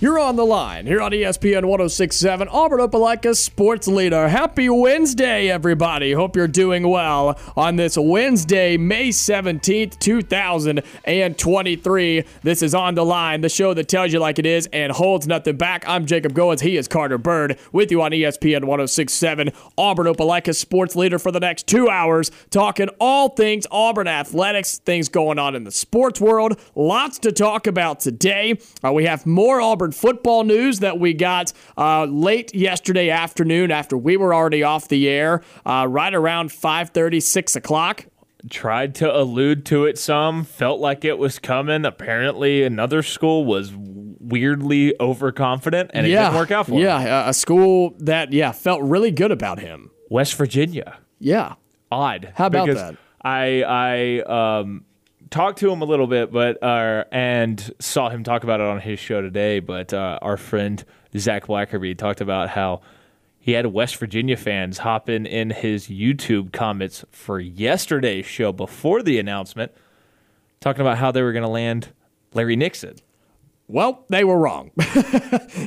You're on the line here on ESPN 106.7, Auburn Opelika sports leader. Happy Wednesday, everybody. Hope you're doing well on this Wednesday, May 17th, 2023. This is On the Line, the show that tells you like it is and holds nothing back. I'm Jacob Goins. He is Carter Bird with you on ESPN 106.7, Auburn Opelika sports leader for the next 2 hours, talking all things Auburn athletics, things going on in the sports world. Lots to talk about today. We have more Auburn football news that we got late yesterday afternoon after we were already off the air, right around 5:30, 6 o'clock. Tried to allude to it some, felt like it was coming. Apparently another school was weirdly overconfident, and it didn't work out for him. Yeah, a school that, felt really good about him. West Virginia. Yeah. Odd. How about that? I talked to him a little bit, but and saw him talk about it on his show today. But our friend Zach Blackerby talked about how he had West Virginia fans hopping in his YouTube comments for yesterday's show before the announcement, talking about how they were going to land Larry Nixon. Well, they were wrong.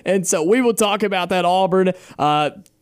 And so we will talk about that. Auburn,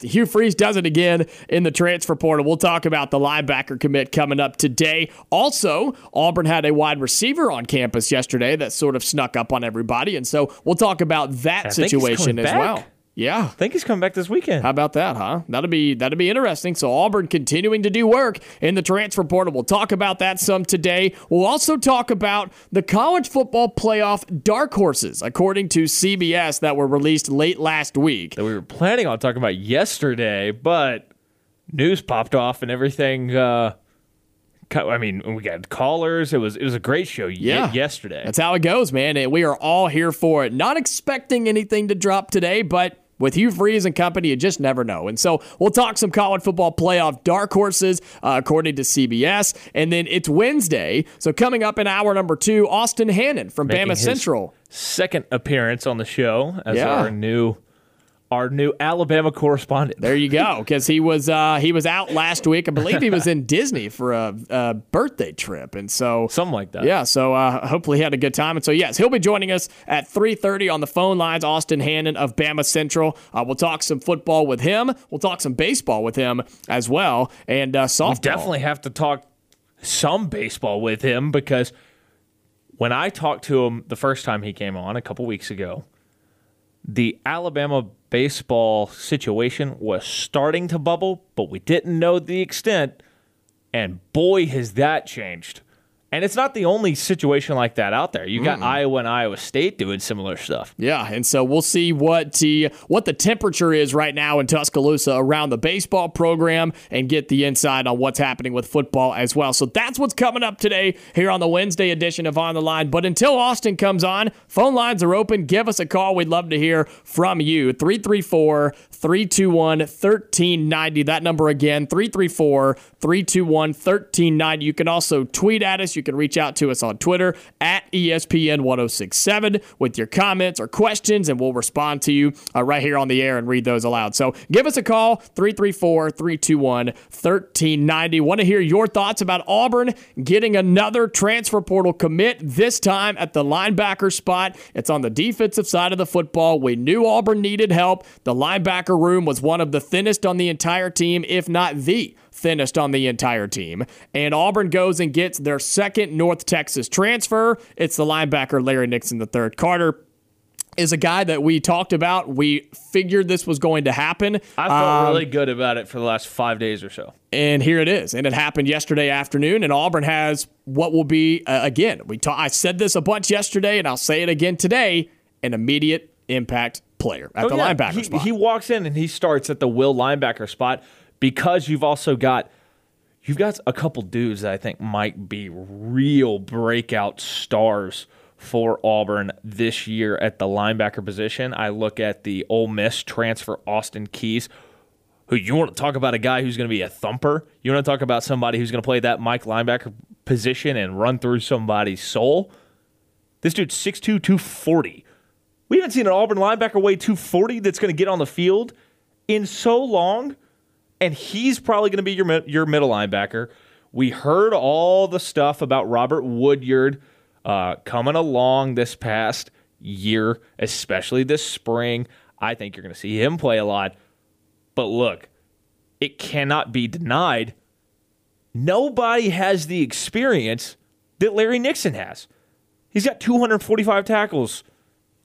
Hugh Freeze does it again in the transfer portal. We'll talk about the linebacker commit coming up today. Also, Auburn had a wide receiver on campus yesterday that sort of snuck up on everybody. And so we'll talk about that situation as well. Yeah. I think he's coming back this weekend. How about that, huh? That'll be interesting. So Auburn continuing to do work in the transfer portal. We'll talk about that some today. We'll also talk about the college football playoff dark horses, according to CBS, that were released late last week. That we were planning on talking about yesterday, but news popped off and everything. I mean, we got callers. It was a great show yesterday. That's how it goes, man. And we are all here for it. Not expecting anything to drop today, but with Hugh Freeze and company, you just never know. And so we'll talk some college football playoff dark horses, according to CBS. And then it's Wednesday. So coming up in hour number two, Austin Hannon from Bama Central. Second appearance on the show as our new Alabama correspondent. There you go, because he was out last week. I believe he was in Disney for a birthday trip, and so something like that. Yeah, so hopefully he had a good time. And so yes, he'll be joining us at 3:30 on the phone lines. Austin Hannon of Bama Central. We'll talk some football with him. We'll talk some baseball with him as well, and softball. We definitely have to talk some baseball with him, because when I talked to him the first time he came on a couple weeks ago, the Alabama baseball situation was starting to bubble, but we didn't know the extent, and boy, has that changed. And it's not the only situation like that out there. You got Iowa and Iowa State doing similar stuff. Yeah, and so we'll see what the temperature is right now in Tuscaloosa around the baseball program and get the inside on what's happening with football as well. So that's what's coming up today here on the Wednesday edition of On the Line. But until Austin comes on, phone lines are open. Give us a call. We'd love to hear from you. 334-321-1390. That number again, 334-321-1390. You can also tweet at us. You can reach out to us on Twitter at ESPN1067 with your comments or questions, and we'll respond to you right here on the air and read those aloud. So give us a call, 334-321-1390. Want to hear your thoughts about Auburn getting another transfer portal commit, this time at the linebacker spot. It's on the defensive side of the football. We knew Auburn needed help. The linebacker room was one of the thinnest on the entire team, if not the thinnest on the entire team. And Auburn goes and gets their second North Texas transfer. It's the linebacker Larry Nixon III. Carter is a guy that we talked about. We figured this was going to happen. I felt really good about it for the last 5 days or so. And here it is. And it happened yesterday afternoon. And Auburn has what will be, again, I said this a bunch yesterday, and I'll say it again today, an immediate impact player at the linebacker spot. He walks in and he starts at the will linebacker spot because you've also got a couple dudes that I think might be real breakout stars for Auburn this year at the linebacker position. I look at the Ole Miss transfer, Austin Keys, who you want to talk about a guy who's going to be a thumper. You want to talk about somebody who's going to play that Mike linebacker position and run through somebody's soul. This dude's 6'2", 240. We haven't seen an Auburn linebacker weigh 240 that's going to get on the field in so long, and he's probably going to be your middle linebacker. We heard all the stuff about Robert Woodyard coming along this past year, especially this spring. I think you're going to see him play a lot. But look, it cannot be denied, nobody has the experience that Larry Nixon has. He's got 245 tackles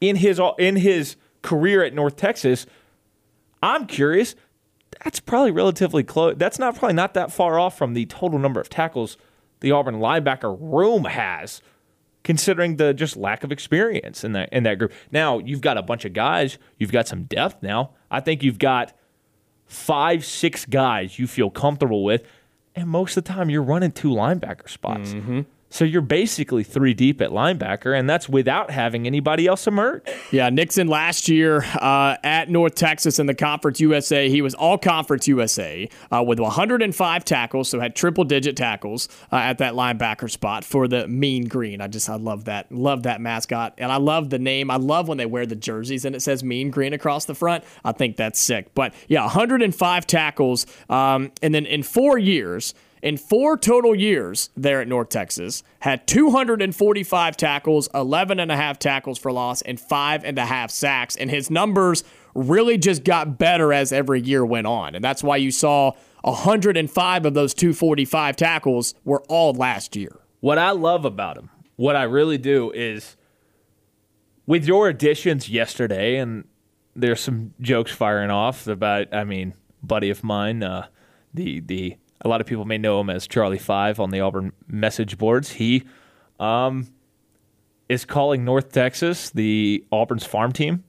in his career at North Texas. I'm curious, that's probably relatively close. That's not that far off from the total number of tackles the Auburn linebacker room has, considering the just lack of experience in that group. Now, you've got a bunch of guys. You've got some depth now. I think you've got 5-6 guys you feel comfortable with, and most of the time you're running two linebacker spots. Mm-hmm. So you're basically three deep at linebacker, and that's without having anybody else emerge. Yeah, Nixon last year at North Texas in the Conference USA, he was all Conference USA with 105 tackles, so had triple-digit tackles at that linebacker spot for the Mean Green. I love that. Love that mascot, and I love the name. I love when they wear the jerseys and it says Mean Green across the front. I think that's sick. But, yeah, 105 tackles, and then in 4 total years there at North Texas, had 245 tackles, 11.5 tackles for loss, and 5.5 sacks. And his numbers really just got better as every year went on. And that's why you saw 105 of those 245 tackles were all last year. What I love about him, what I really do, is with your additions yesterday, and there's some jokes firing off about, buddy of mine, a lot of people may know him as Charlie Five on the Auburn message boards. He is calling North Texas the Auburn's farm team.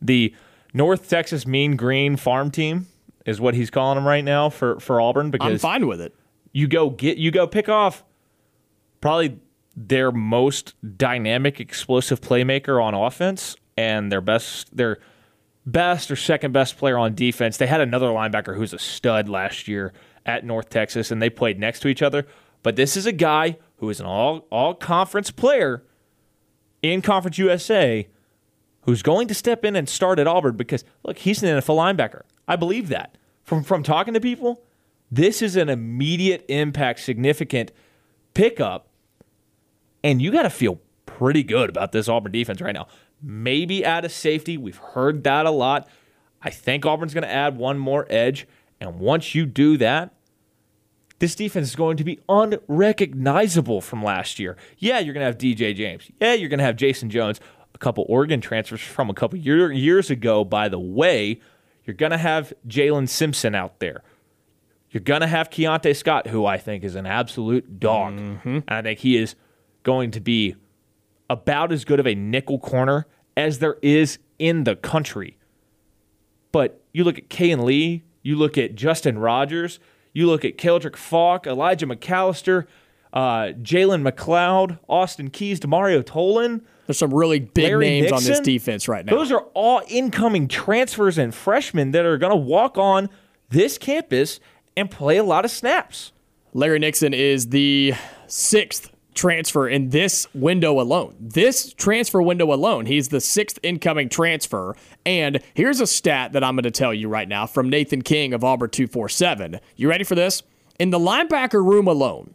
The North Texas Mean Green farm team is what he's calling them right now for Auburn. Because I'm fine with it. You go pick off probably their most dynamic, explosive playmaker on offense and their best or second best player on defense. They had another linebacker who's a stud last year at North Texas, and they played next to each other. But this is a guy who is an all-conference player in Conference USA who's going to step in and start at Auburn because, look, he's an NFL linebacker. I believe that. From talking to people, this is an immediate impact, significant pickup, and you got to feel pretty good about this Auburn defense right now. Maybe out of safety. We've heard that a lot. I think Auburn's going to add one more edge. And once you do that, this defense is going to be unrecognizable from last year. Yeah, you're going to have DJ James. Yeah, you're going to have Jason Jones. A couple Oregon transfers from a couple years ago, by the way. You're going to have Jalen Simpson out there. You're going to have Keontae Scott, who I think is an absolute dog. Mm-hmm. And I think he is going to be about as good of a nickel corner as there is in the country. But you look at Kayan Lee. You look at Justin Rogers. You look at Keldrick Falk, Elijah McAllister, Jalen McLeod, Austin Keys, DeMario Tolan. There's some really big Larry names Nixon on this defense right now. Those are all incoming transfers and freshmen that are going to walk on this campus and play a lot of snaps. Larry Nixon is the 6th transfer in this window alone. He's the 6th incoming transfer. And here's a stat that I'm going to tell you right now from Nathan King of Auburn 247. You ready for this? In the linebacker room alone,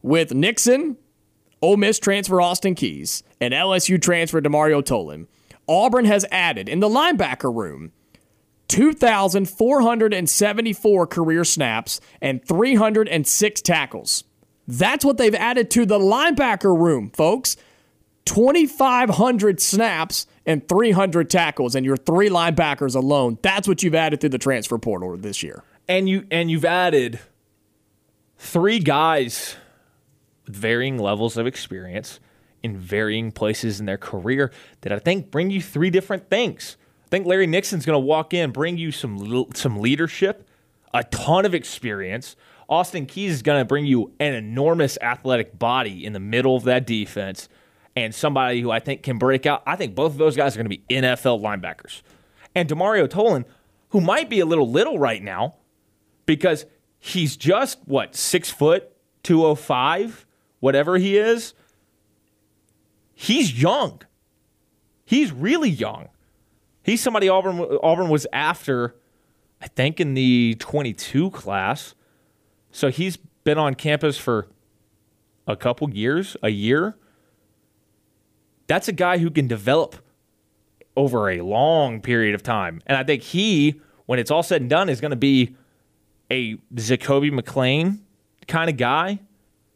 with Nixon, Ole Miss transfer Austin Keys, and LSU transfer DeMario Tolan, Auburn has added in the linebacker room 2,474 career snaps and 306 tackles. That's what they've added to the linebacker room, folks. 2,500 snaps and 300 tackles, and your 3 linebackers alone. That's what you've added through the transfer portal this year. And you've added 3 guys with varying levels of experience in varying places in their career that I think bring you 3 different things. I think Larry Nixon's going to walk in, bring you some leadership, a ton of experience. Austin Keys is going to bring you an enormous athletic body in the middle of that defense and somebody who I think can break out. I think both of those guys are going to be NFL linebackers. And DeMario Tolan, who might be a little right now because he's just, 6 foot, 205, whatever he is. He's young. He's really young. He's somebody Auburn was after, I think, in the 22 class. So he's been on campus for a couple years, a year. That's a guy who can develop over a long period of time. And I think he, when it's all said and done, is going to be a Zacoby McClain kind of guy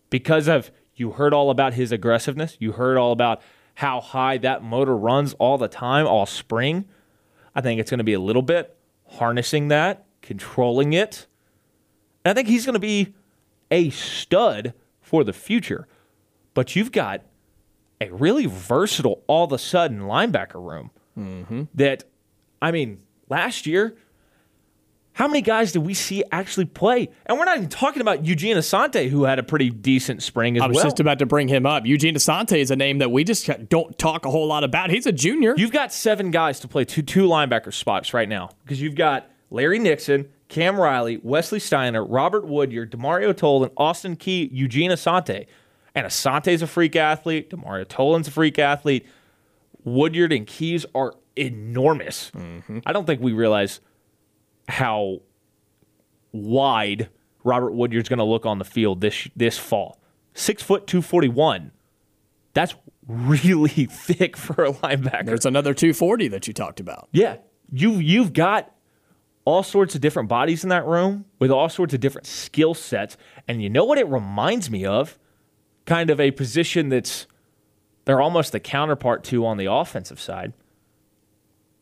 because of you heard all about his aggressiveness. You heard all about how high that motor runs all the time, all spring. I think it's going to be a little bit harnessing that, controlling it. And I think he's going to be a stud for the future. But you've got a really versatile, all-of-a-sudden linebacker room that, last year, how many guys did we see actually play? And we're not even talking about Eugene Asante, who had a pretty decent spring as well. I was just about to bring him up. Eugene Asante is a name that we just don't talk a whole lot about. He's a junior. You've got 7 guys to play two linebacker spots right now because you've got Larry Nixon, Cam Riley, Wesley Steiner, Robert Woodyard, DeMario Tolan, Austin Key, Eugene Asante. And Asante's a freak athlete. DeMario Tolan's a freak athlete. Woodyard and Keys are enormous. Mm-hmm. I don't think we realize how wide Robert Woodyard's going to look on the field this fall. 6 foot, 241. That's really thick for a linebacker. There's another 240 that you talked about. Yeah. You've got all sorts of different bodies in that room with all sorts of different skill sets. And you know what it reminds me of? Kind of a position they're almost the counterpart to on the offensive side.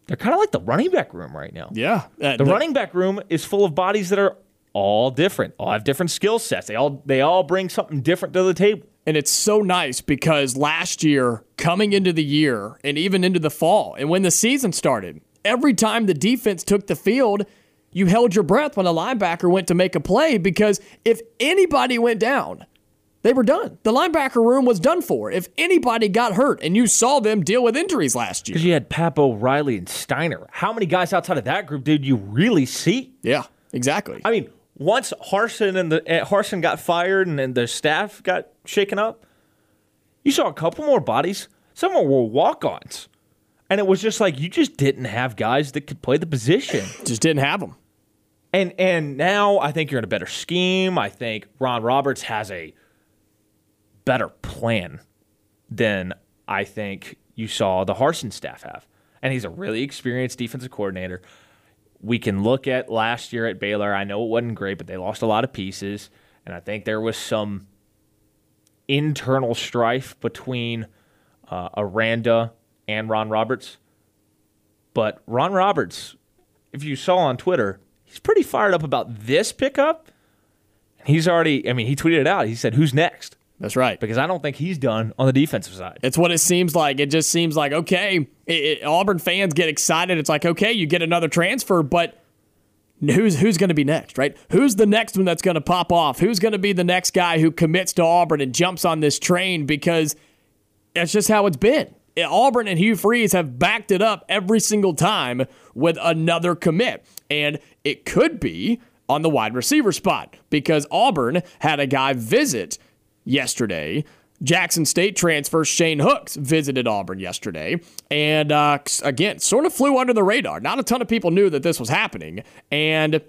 They're kind of like the running back room right now. Yeah. The running back room is full of bodies that are all different, all have different skill sets. They all bring something different to the table. And it's so nice because last year, coming into the year and even into the fall and when the season started, every time the defense took the field, you held your breath when a linebacker went to make a play because if anybody went down, they were done. The linebacker room was done for. If anybody got hurt, and you saw them deal with injuries last year. Because you had Papo, Riley, and Steiner. How many guys outside of that group did you really see? Yeah, exactly. Once Harsin got fired and the staff got shaken up, you saw a couple more bodies. Some of them were walk-ons. And it was just like you just didn't have guys that could play the position. Just didn't have them. And now I think you're in a better scheme. I think Ron Roberts has a better plan than I think you saw the Harsin staff have. And he's a really experienced defensive coordinator. We can look at last year at Baylor. I know it wasn't great, but they lost a lot of pieces. And I think there was some internal strife between Aranda and Ron Roberts. But Ron Roberts, if you saw on Twitter, he's pretty fired up about this pickup. And he's already, he tweeted it out. He said, who's next? That's right. Because I don't think he's done on the defensive side. It's what it seems like. It just seems like, okay, Auburn fans get excited. It's like, okay, you get another transfer, but who's going to be next, right? Who's the next one that's going to pop off? Who's going to be the next guy who commits to Auburn and jumps on this train? Because that's just how it's been. Auburn and Hugh Freeze have backed it up every single time with another commit. And it could be on the wide receiver spot because Auburn had a guy visit yesterday. Jackson State transfer Shane Hooks visited Auburn yesterday. And again, sort of flew under the radar. Not a ton of people knew that this was happening. And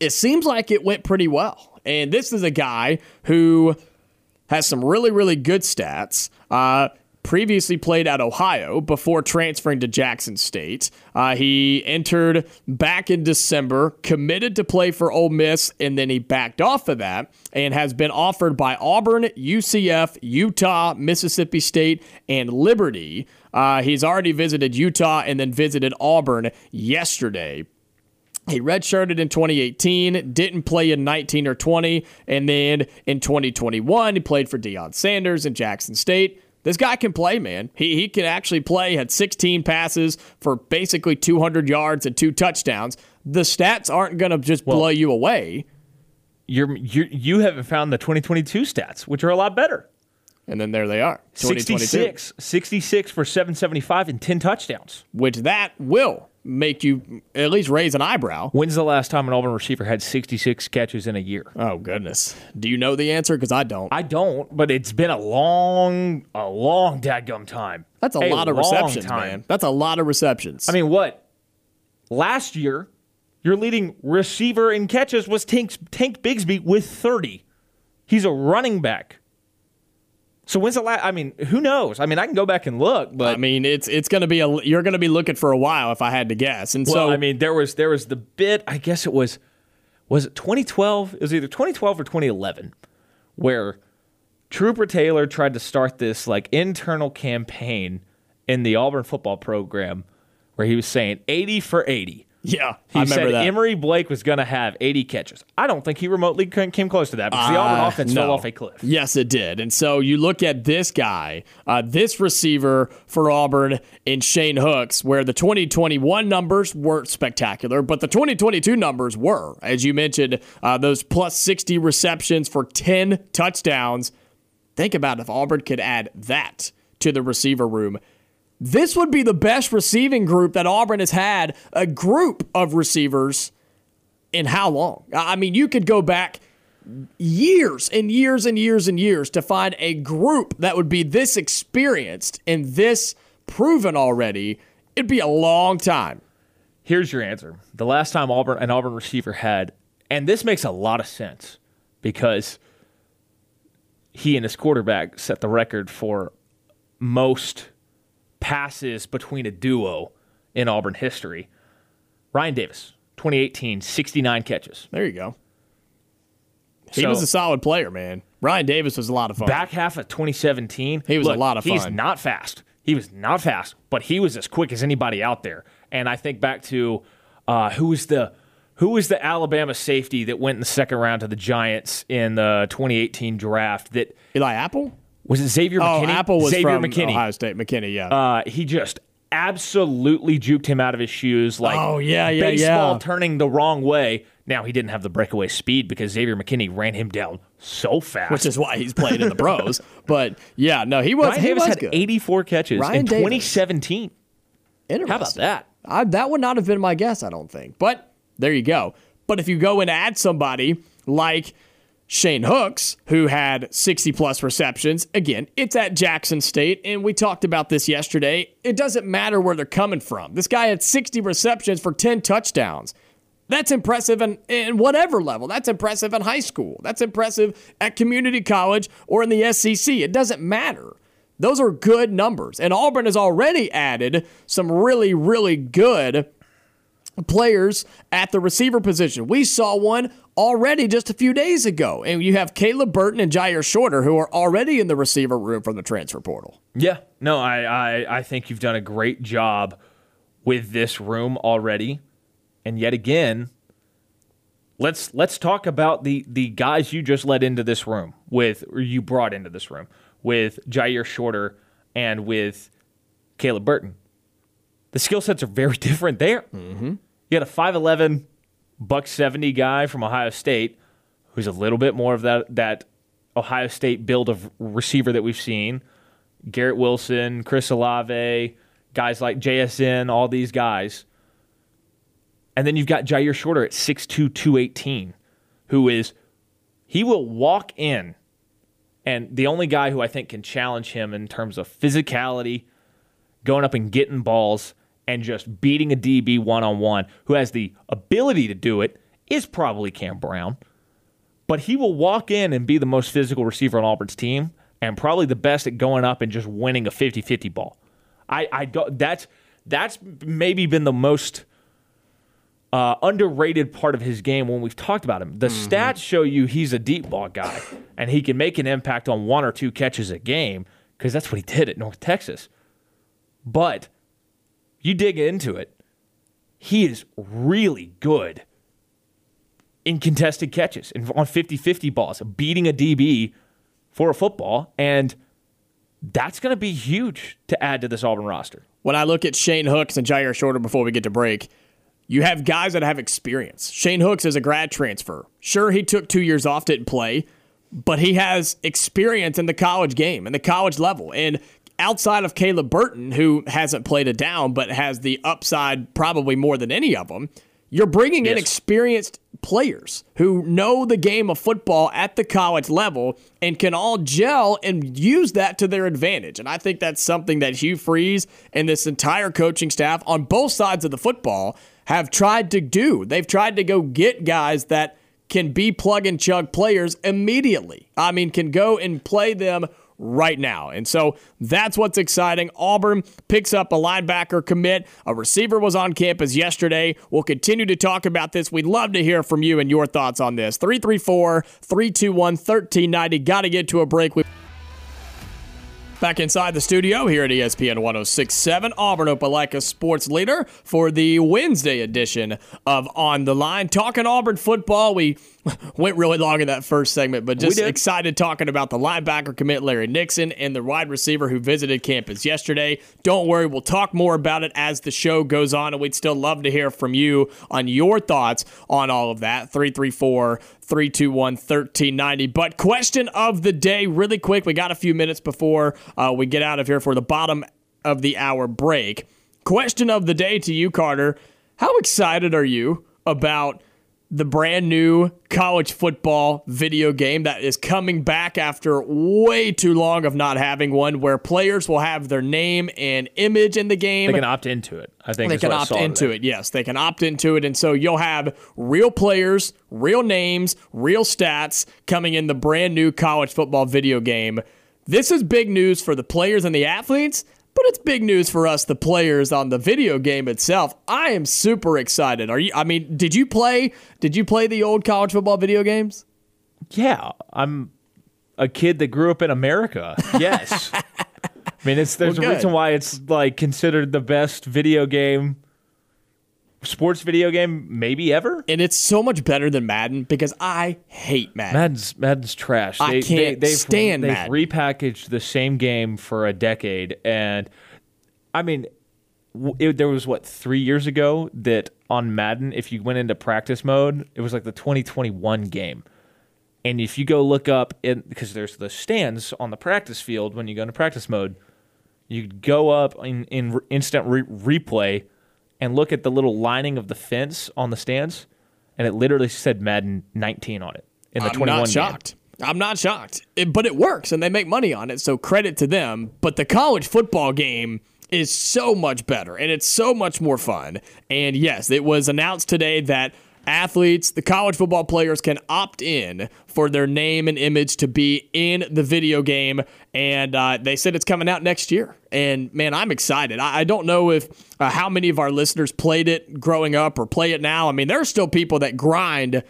it seems like it went pretty well. And this is a guy who has some really, really good stats. Previously played at Ohio before transferring to Jackson State. He entered back in December, committed to play for Ole Miss, and then he backed off of that and has been offered by Auburn, UCF, Utah, Mississippi State, and Liberty. He's already visited Utah and then visited Auburn yesterday. He redshirted in 2018, didn't play in 19 or 20, and then in 2021, he played for Deion Sanders in Jackson State. This guy can play, man. He can actually play. Had 16 passes for basically 200 yards and 2 touchdowns. The stats aren't going to just blow you away. You haven't found the 2022 stats, which are a lot better. And then there they are. 66 for 775 and 10 touchdowns. Which that will make you at least raise an eyebrow. When's the last time an Auburn receiver had 66 catches in a year? Oh, goodness. Do you know the answer? Because I don't. I don't, but it's been a long dadgum time. That's a lot of receptions, man. That's a lot of receptions. I mean, what? Last year, your leading receiver in catches was Tank Bigsby with 30. He's a running back. So when's the last? I mean, who knows? I mean, I can go back and look, but I mean, it's going to be you're going to be looking for a while if I had to guess. And so I mean, there was the bit. I guess it was it 2012? It was either 2012 or 2011, where Trooper Taylor tried to start this like internal campaign in the Auburn football program, where he was saying 80 for 80. Yeah, I remember that. Emory Blake was going to have 80 catches. I don't think he remotely came close to that because the Auburn offense fell off a cliff. Yes, it did. And so you look at this guy, this receiver for Auburn in Shane Hooks, where the 2021 numbers weren't spectacular, but the 2022 numbers were. As you mentioned, those plus 60 receptions for 10 touchdowns. Think about if Auburn could add that to the receiver room. This would be the best receiving group that Auburn has had, a group of receivers, in how long? I mean, you could go back years and years and years and years to find a group that would be this experienced and this proven already. It'd be a long time. Here's your answer. The last time an Auburn receiver had, and this makes a lot of sense because he and his quarterback set the record for most passes between a duo in Auburn history. Ryan Davis, 2018, 69 catches. There you go. He was a solid player, man. Ryan Davis was a lot of fun. Back half of 2017. He was a lot of fun. He's not fast. He was not fast, but he was as quick as anybody out there. And I think back to who was the Alabama safety that went in the second round to the Giants in the 2018 draft? That Eli Apple? Was it Xavier McKinney? Oh, Apple was Xavier McKinney. Ohio State. McKinney, yeah. He just absolutely juked him out of his shoes like baseball turning the wrong way. Now, he didn't have the breakaway speed because Xavier McKinney ran him down so fast. Which is why he's playing in the pros. But, yeah, no, he was good. Ryan Davis had 84 catches in 2017. Interesting. How about that? That would not have been my guess, I don't think. But there you go. But if you go and add somebody like Shane Hooks, who had 60-plus receptions. Again, it's at Jackson State, and we talked about this yesterday. It doesn't matter where they're coming from. This guy had 60 receptions for 10 touchdowns. That's impressive in whatever level. That's impressive in high school. That's impressive at community college or in the SEC. It doesn't matter. Those are good numbers, and Auburn has already added some really, really good players at the receiver position. We saw one already just a few days ago. And you have Caleb Burton and Jyaire Shorter who are already in the receiver room from the transfer portal. Yeah. No, I think you've done a great job with this room already. And yet again, let's talk about the guys you just let into this room with, or you brought into this room with Jyaire Shorter and with Caleb Burton. The skill sets are very different there. Mm-hmm. You got a 5'11", 170 guy from Ohio State who's a little bit more of that Ohio State build of receiver that we've seen. Garrett Wilson, Chris Olave, guys like JSN, all these guys. And then you've got Jyaire Shorter at 6'2", 218, he will walk in, and the only guy who I think can challenge him in terms of physicality, going up and getting balls, and just beating a DB one-on-one, who has the ability to do it, is probably Cam Brown. But he will walk in and be the most physical receiver on Auburn's team, and probably the best at going up and just winning a 50-50 ball. That's maybe been the most underrated part of his game when we've talked about him. The stats show you he's a deep ball guy, and he can make an impact on 1 or 2 catches a game, because that's what he did at North Texas. But you dig into it, he is really good in contested catches, and on 50-50 balls, beating a DB for a football. And that's going to be huge to add to this Auburn roster. When I look at Shane Hooks and Jyaire Shorter before we get to break, you have guys that have experience. Shane Hooks is a grad transfer. Sure, he took 2 years off, didn't play, but he has experience in the college game and the college level. And outside of Caleb Burton, who hasn't played a down but has the upside probably more than any of them, you're bringing in experienced players who know the game of football at the college level and can all gel and use that to their advantage. And I think that's something that Hugh Freeze and this entire coaching staff on both sides of the football have tried to do. They've tried to go get guys that can be plug-and-chug players immediately. I mean, can go and play them right now. And so that's what's exciting. Auburn picks up a linebacker commit. A receiver was on campus yesterday. We'll continue to talk about this. We'd love to hear from you and your thoughts on this. 334-321-1390. Got to get to a break. Back inside the studio here at ESPN 106.7, Auburn Opelika sports leader for the Wednesday edition of On the Line. Talking Auburn football, we went really long in that first segment, but just excited talking about the linebacker commit Larry Nixon and the wide receiver who visited campus yesterday. Don't worry, we'll talk more about it as the show goes on, and we'd still love to hear from you on your thoughts on all of that. 334-321-1390. But question of the day, really quick. We got a few minutes before we get out of here for the bottom of the hour break. Question of the day to you, Carter. How excited are you about the brand new college football video game that is coming back after way too long of not having one, where players will have their name and image in the game? They can opt into it. I think they can opt into it. Yes, they can opt into it. And so you'll have real players, real names, real stats coming in the brand new college football video game. This is big news for the players and the athletes, but it's big news for us, the players, on the video game itself. I am super excited. Are you? I mean, did you play the old college football video games? Yeah, I'm a kid that grew up in America. Yes. I mean, there's a reason why it's like considered the best video game, sports video game maybe ever. And it's so much better than Madden, because I hate Madden. Madden's trash. I can't stand Madden. They've repackaged the same game for a decade, and I mean, there was, 3 years ago that on Madden, if you went into practice mode, it was like the 2021 game. And if you go look up, because there's the stands on the practice field when you go into practice mode, you go up in instant replay and look at the little lining of the fence on the stands, and it literally said Madden 19 on it in the 21 game. I'm not shocked. I'm not shocked. But it works, and they make money on it, so credit to them. But the college football game is so much better, and it's so much more fun. And, yes, it was announced today that athletes, the college football players, can opt in for their name and image to be in the video game, and they said it's coming out next year. And, man, I'm excited. I don't know if how many of our listeners played it growing up or play it now. I mean, there are still people that grind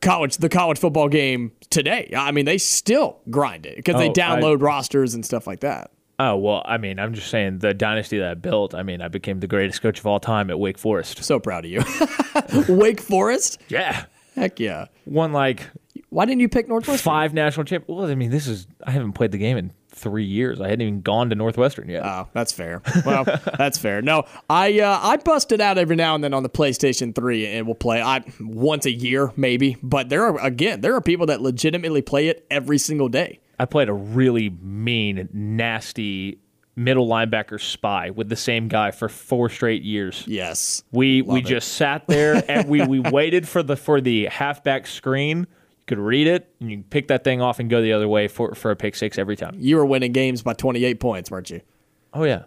the college football game today. I mean, they still grind it because they download rosters and stuff like that. Oh, well, I mean, I'm just saying the dynasty that I built, I mean, I became the greatest coach of all time at Wake Forest. So proud of you. Wake Forest? Yeah. Heck yeah. Won like... Why didn't you pick Northwestern? 5 national champions. Well, I mean, I haven't played the game in 3 years. I hadn't even gone to Northwestern yet. Oh, that's fair. Well, that's fair. No, I bust it out every now and then on the PlayStation 3 and will play once a year maybe. But there are people that legitimately play it every single day. I played a really mean, nasty middle linebacker spy with the same guy for 4 straight years. Yes. We just sat there and we waited for the halfback screen. You could read it and you pick that thing off and go the other way for a pick six every time. You were winning games by 28 points, weren't you? Oh yeah.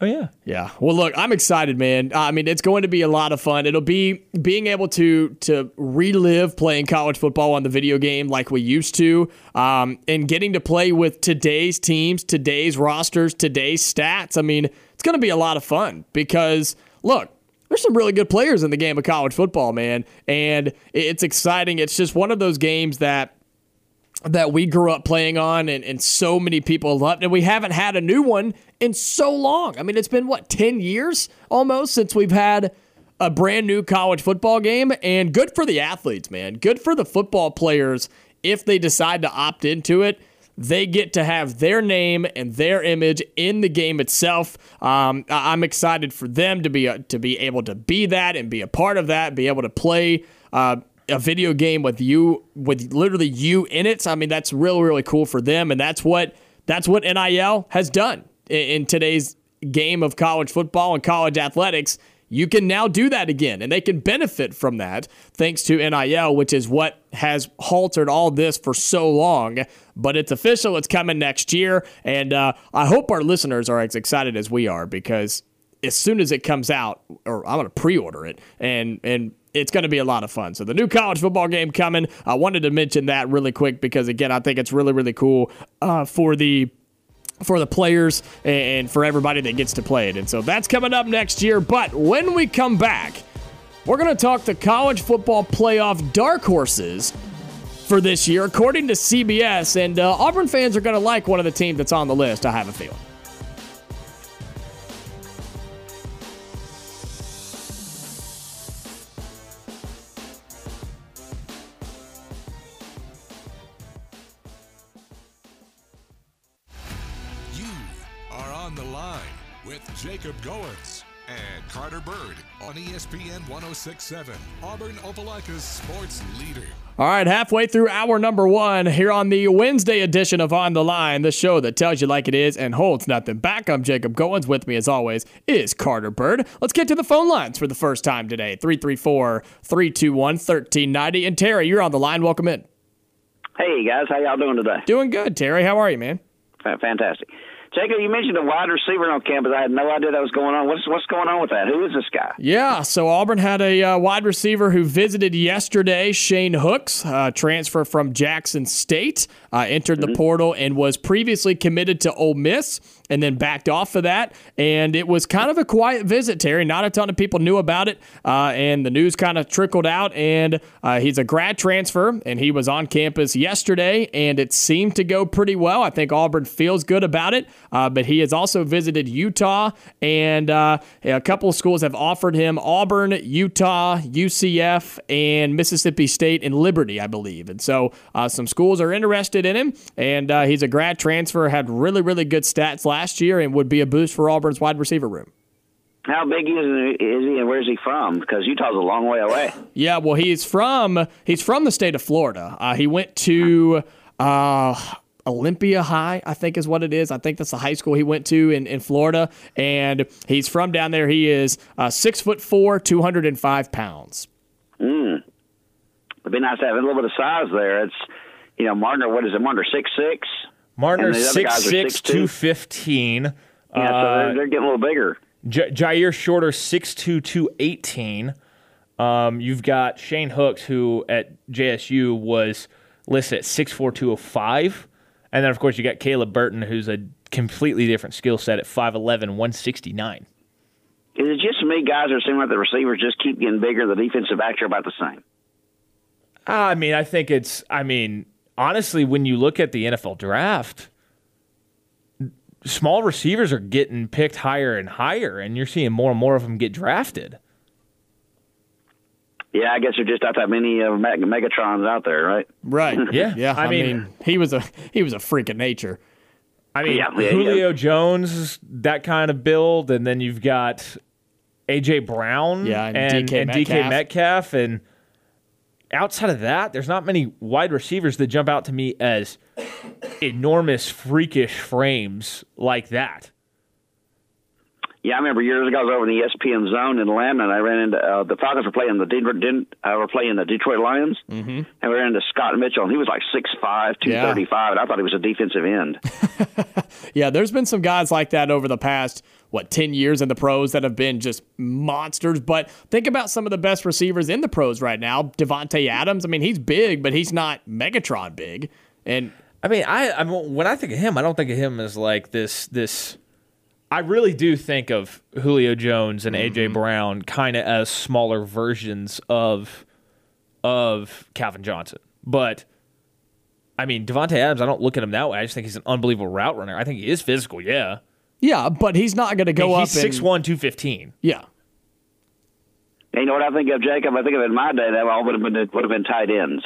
Oh, yeah. Yeah. Well, look, I'm excited, man. I mean, it's going to be a lot of fun. It'll be being able to relive playing college football on the video game like we used to, and getting to play with today's teams, today's rosters, today's stats. I mean, it's going to be a lot of fun because, look, there's some really good players in the game of college football, man, and it's exciting. It's just one of those games that we grew up playing on and so many people loved. And we haven't had a new one in so long. I mean, it's been, 10 years almost since we've had a brand new college football game. And good for the athletes, man. Good for the football players if they decide to opt into it. they get to have their name and their image in the game itself. I'm excited for them to be able to be that and be a part of that, be able to play a video game with literally you in it. I mean, that's really, really cool for them, and that's what NIL has done in today's game of college football and college athletics. You can now do that again, and they can benefit from that thanks to NIL, which is what has halted all this for so long. But it's official. It's coming next year, and I hope our listeners are as excited as we are, because as soon as it comes out, or I'm going to pre-order it, and it's going to be a lot of fun. So the new college football game coming. I wanted to mention that really quick because, again, I think it's really, really cool for the players and for everybody that gets to play it. And so that's coming up next year. But when we come back, we're going to talk the college football playoff dark horses for this year, according to CBS. And Auburn fans are going to like one of the teams that's on the list, I have a feeling. Jacob Goetz and Carter Bird on ESPN 106.7, Auburn Opelika's sports leader. All right, halfway through hour number one here on the Wednesday edition of On the Line, the show that tells you like it is and holds nothing back. I'm Jacob Goins. With me, as always, is Carter Bird. Let's get to the phone lines for the first time today, 334-321-1390. And Terry, you're on the line. Welcome in. Hey, guys. How y'all doing today? Doing good, Terry. How are you, man? Fantastic. Jacob, you mentioned a wide receiver on campus. I had no idea that was going on. What's going on with that? Who is this guy? Yeah, so Auburn had a wide receiver who visited yesterday, Shane Hooks, transfer from Jackson State, entered the portal and was previously committed to Ole Miss and then backed off of that. And it was kind of a quiet visit, Terry. Not a ton of people knew about it, and the news kind of trickled out. And he's a grad transfer, and he was on campus yesterday, and it seemed to go pretty well. I think Auburn feels good about it. But he has also visited Utah, and a couple of schools have offered him: Auburn, Utah, UCF, and Mississippi State and Liberty, I believe. And so some schools are interested in him, and he's a grad transfer, had really, really good stats last year, and would be a boost for Auburn's wide receiver room. How big is he, and where is he from? Because Utah's a long way away. Yeah, well, he's from the state of Florida. He went to Olympia High, I think is what it is. I think that's the high school he went to in Florida, and he's from down there. He is 6'4", 205 pounds. It'd be nice to have a little bit of size there. It's, Mardner, what is it, Mardner 6'6"? Mardner 6'6", 215. Yeah, so they're getting a little bigger. Jyaire Shorter, 6'2", 218. You've got Shane Hooks, who at JSU was listed at 6'4", 205. And then, of course, you got Caleb Burton, who's a completely different skill set at 5'11", 169. Is it just me, guys, or seem like the receivers just keep getting bigger, the defensive backs are about the same? Honestly, when you look at the NFL draft, small receivers are getting picked higher and higher, and you're seeing more and more of them get drafted. Yeah, I guess there just not that many Megatrons out there, right? Right. Yeah. Yeah. I mean, he was a freak of nature. Julio Jones, that kind of build, and then you've got A.J. Brown and DK Metcalf. And outside of that, there's not many wide receivers that jump out to me as enormous, freakish frames like that. Yeah, I remember years ago I was over in the ESPN Zone in Atlanta, and I ran into the Falcons were playing the Detroit Lions, and we ran into Scott Mitchell, and he was like 6'5", 235, and I thought he was a defensive end. Yeah, there's been some guys like that over the past 10 years in the pros that have been just monsters. But think about some of the best receivers in the pros right now. Devontae Adams, he's big, but he's not Megatron big. And when I think of him, I don't think of him as like this. I really do think of Julio Jones and A.J. Brown kind of as smaller versions of Calvin Johnson. But, Devontae Adams, I don't look at him that way. I just think he's an unbelievable route runner. I think he is physical, yeah. Yeah, but he's not going to go up. He's 6'1", 215. Yeah. You know what I think of, Jacob? I think of in my day that all would have been tight ends.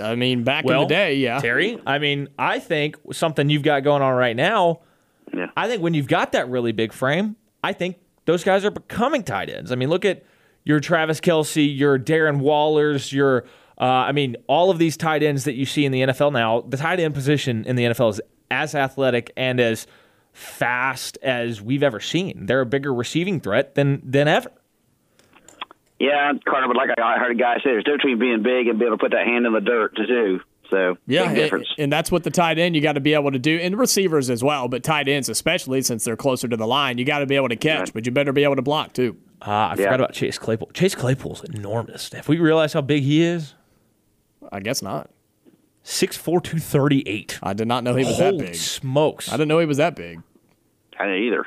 I mean, back in the day, yeah. Terry, I mean, I think something you've got going on right now, yeah. I think when you've got that really big frame, I think those guys are becoming tight ends. I mean, look at your Travis Kelce, your Darren Wallers, your all of these tight ends that you see in the NFL now. The tight end position in the NFL is as athletic and as fast as we've ever seen. They're a bigger receiving threat than ever. Yeah, Carter, but like I heard a guy say, there's no between being big and being able to put that hand in the dirt to do. So, yeah, and that's what the tight end, you got to be able to do, and receivers as well, but tight ends especially since they're closer to the line, you got to be able to catch, right. But you better be able to block too. I forgot about Chase Claypool. Chase Claypool's enormous. Have we realized how big he is? I guess not. 6'4", 238. I did not know he was that big. Holy smokes. I didn't know he was that big. I didn't either.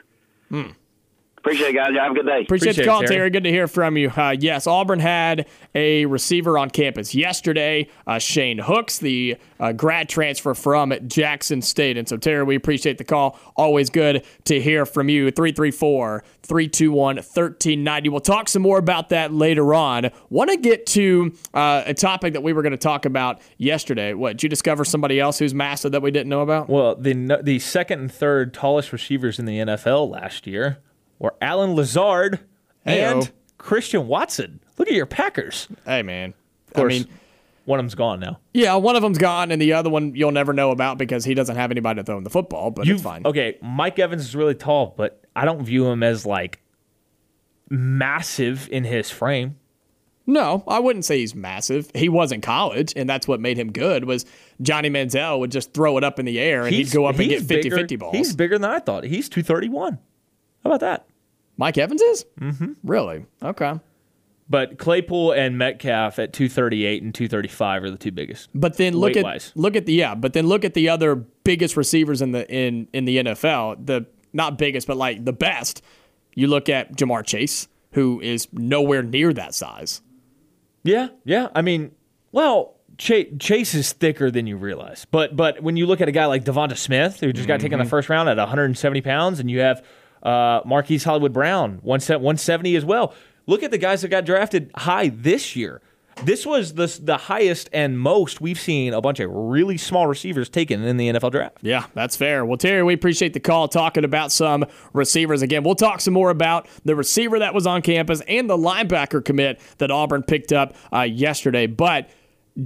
Appreciate it, guys. Have a good day. Appreciate the call, Terry. Good to hear from you. Yes, Auburn had a receiver on campus yesterday, Shane Hooks, the grad transfer from Jackson State. And so, Terry, we appreciate the call. Always good to hear from you. 334-321-1390. We'll talk some more about that later on. Want to get to a topic that we were going to talk about yesterday. What, did you discover somebody else who's massive that we didn't know about? Well, the second and third tallest receivers in the NFL last year. Or Alan Lazard and Christian Watson. Look at your Packers. Hey, man. Of course, I mean, one of them's gone now. Yeah, one of them's gone, and the other one you'll never know about because he doesn't have anybody to throw him the football, but it's fine. Okay, Mike Evans is really tall, but I don't view him as, like, massive in his frame. No, I wouldn't say he's massive. He was in college, and that's what made him good was Johnny Manziel would just throw it up in the air, and he'd go up and get 50-50 balls. He's bigger than I thought. He's 231. How about that? Mike Evans is? Mm-hmm. Really? Okay. But Claypool and Metcalf at 238 and 235 are the two biggest. But then look at the other biggest receivers in the NFL. The not biggest, but like the best. You look at Jamar Chase, who is nowhere near that size. Yeah. I mean, well, Chase is thicker than you realize. But when you look at a guy like Devonta Smith, who just got taken in the first round at 170 pounds, and you have Marquise Hollywood Brown, 170 as well. Look at the guys that got drafted high this year. This was the highest and most we've seen a bunch of really small receivers taken in the NFL draft. Yeah, that's fair. Well, Terry, we appreciate the call talking about some receivers. Again, we'll talk some more about the receiver that was on campus and the linebacker commit that Auburn picked up yesterday. But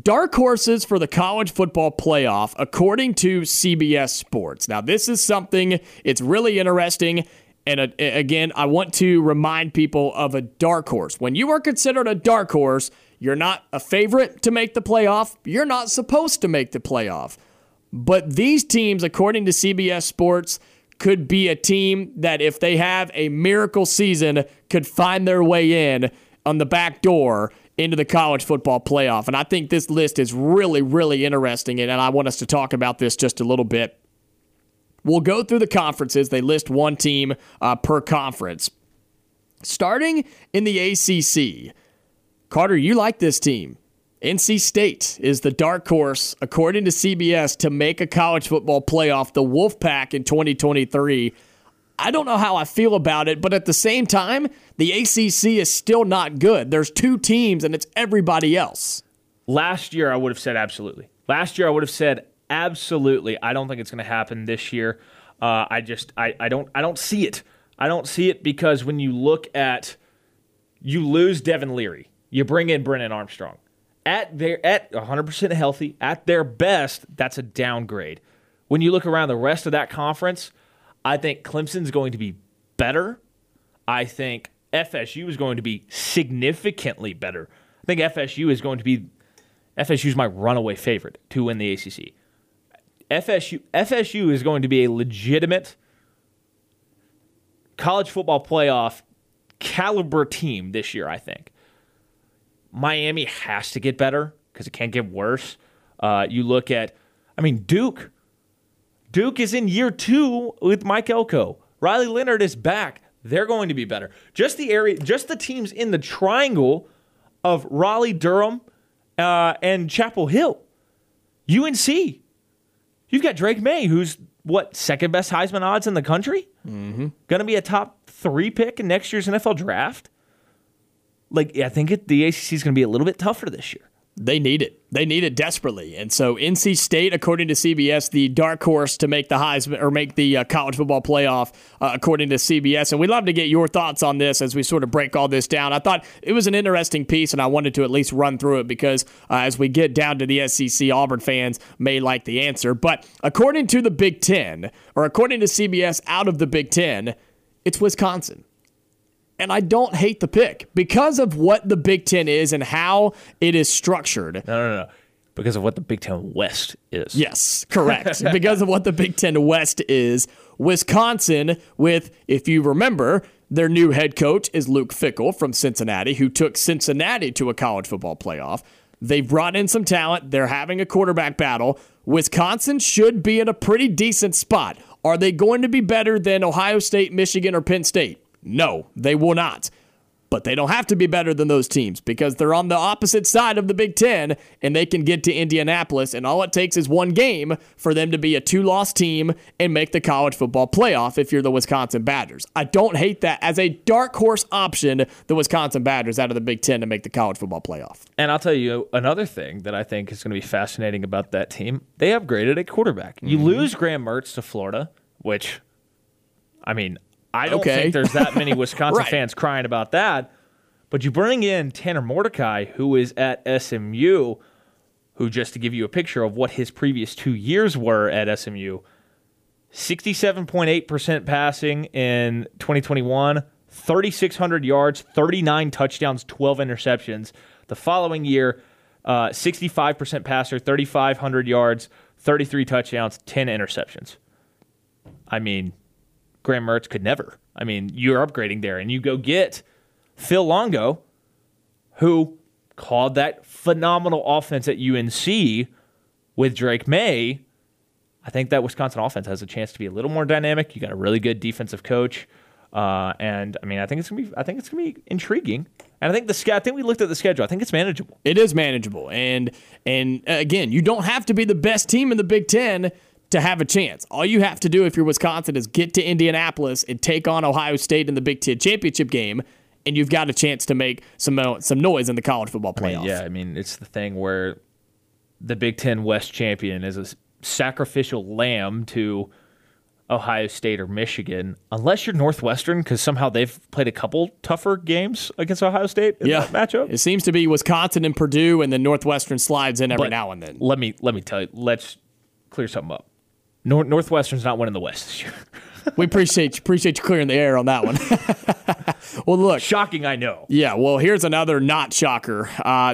dark horses for the college football playoff, according to CBS Sports. Now, this is something, it's really interesting. And again, I want to remind people of a dark horse. When you are considered a dark horse, you're not a favorite to make the playoff. You're not supposed to make the playoff. But these teams, according to CBS Sports, could be a team that if they have a miracle season, could find their way in on the back door into the college football playoff. And I think this list is really, really interesting. And I want us to talk about this just a little bit. We'll go through the conferences. They list one team per conference. Starting in the ACC, Carter, you like this team. NC State is the dark horse, according to CBS, to make a college football playoff, the Wolfpack in 2023. I don't know how I feel about it, but at the same time, the ACC is still not good. There's two teams, and it's everybody else. Last year, I would have said absolutely. Absolutely. I don't think it's going to happen this year. I don't see it. I don't see it because when you look at, you lose Devin Leary. You bring in Brennan Armstrong. At 100% healthy, at their best, that's a downgrade. When you look around the rest of that conference, I think Clemson's going to be better. I think FSU is going to be significantly better. I think FSU's my runaway favorite to win the ACC. FSU is going to be a legitimate college football playoff caliber team this year, I think. Miami has to get better because it can't get worse. You look at, I mean, Duke. Duke is in year two with Mike Elko. Riley Leonard is back. They're going to be better. Just the teams in the triangle of Raleigh, Durham, and Chapel Hill. UNC. You've got Drake May, who's, second best Heisman odds in the country? Mm-hmm. Going to be a top three pick in next year's NFL draft? I think the ACC is going to be a little bit tougher this year. They need it. They need it desperately. And so NC State, according to CBS, the dark horse to make the Heisman or make the college football playoff, according to CBS. And we'd love to get your thoughts on this as we sort of break all this down. I thought it was an interesting piece, and I wanted to at least run through it because as we get down to the SEC, Auburn fans may like the answer. But according to the Big Ten, or according to CBS out of the Big Ten, it's Wisconsin. And I don't hate the pick because of what the Big Ten is and how it is structured. No. Because of what the Big Ten West is. Yes, correct. Because of what the Big Ten West is. Wisconsin with, if you remember, their new head coach is Luke Fickell from Cincinnati, who took Cincinnati to a college football playoff. They've brought in some talent. They're having a quarterback battle. Wisconsin should be in a pretty decent spot. Are they going to be better than Ohio State, Michigan, or Penn State? No, they will not. But they don't have to be better than those teams because they're on the opposite side of the Big Ten and they can get to Indianapolis, and all it takes is one game for them to be a two-loss team and make the college football playoff if you're the Wisconsin Badgers. I don't hate that as a dark horse option, the Wisconsin Badgers out of the Big Ten to make the college football playoff. And I'll tell you another thing that I think is going to be fascinating about that team. They upgraded at quarterback. You lose Graham Mertz to Florida, which, I mean, I don't think there's that many Wisconsin right. fans crying about that. But you bring in Tanner Mordecai, who is at SMU, who, just to give you a picture of what his previous 2 years were at SMU, 67.8% passing in 2021, 3,600 yards, 39 touchdowns, 12 interceptions. The following year, 65% passer, 3,500 yards, 33 touchdowns, 10 interceptions. I mean, Graham Mertz could never. I mean, you're upgrading there, and you go get Phil Longo, who called that phenomenal offense at UNC with Drake May. I think that Wisconsin offense has a chance to be a little more dynamic. You got a really good defensive coach, and I mean, I think it's gonna be intriguing. And I think we looked at the schedule. I think it's manageable. It is manageable, and again, you don't have to be the best team in the Big Ten to have a chance. All you have to do if you're Wisconsin is get to Indianapolis and take on Ohio State in the Big Ten championship game, and you've got a chance to make some noise in the college football playoff. I mean, it's the thing where the Big Ten West champion is a sacrificial lamb to Ohio State or Michigan, unless you're Northwestern, because somehow they've played a couple tougher games against Ohio State in that matchup. It seems to be Wisconsin and Purdue, and then Northwestern slides in every now and then. Let me tell you, let's clear something up. Northwestern's not winning the West this year. We appreciate you clearing the air on that one. Well, look. Shocking, I know. Yeah, well, here's another not shocker.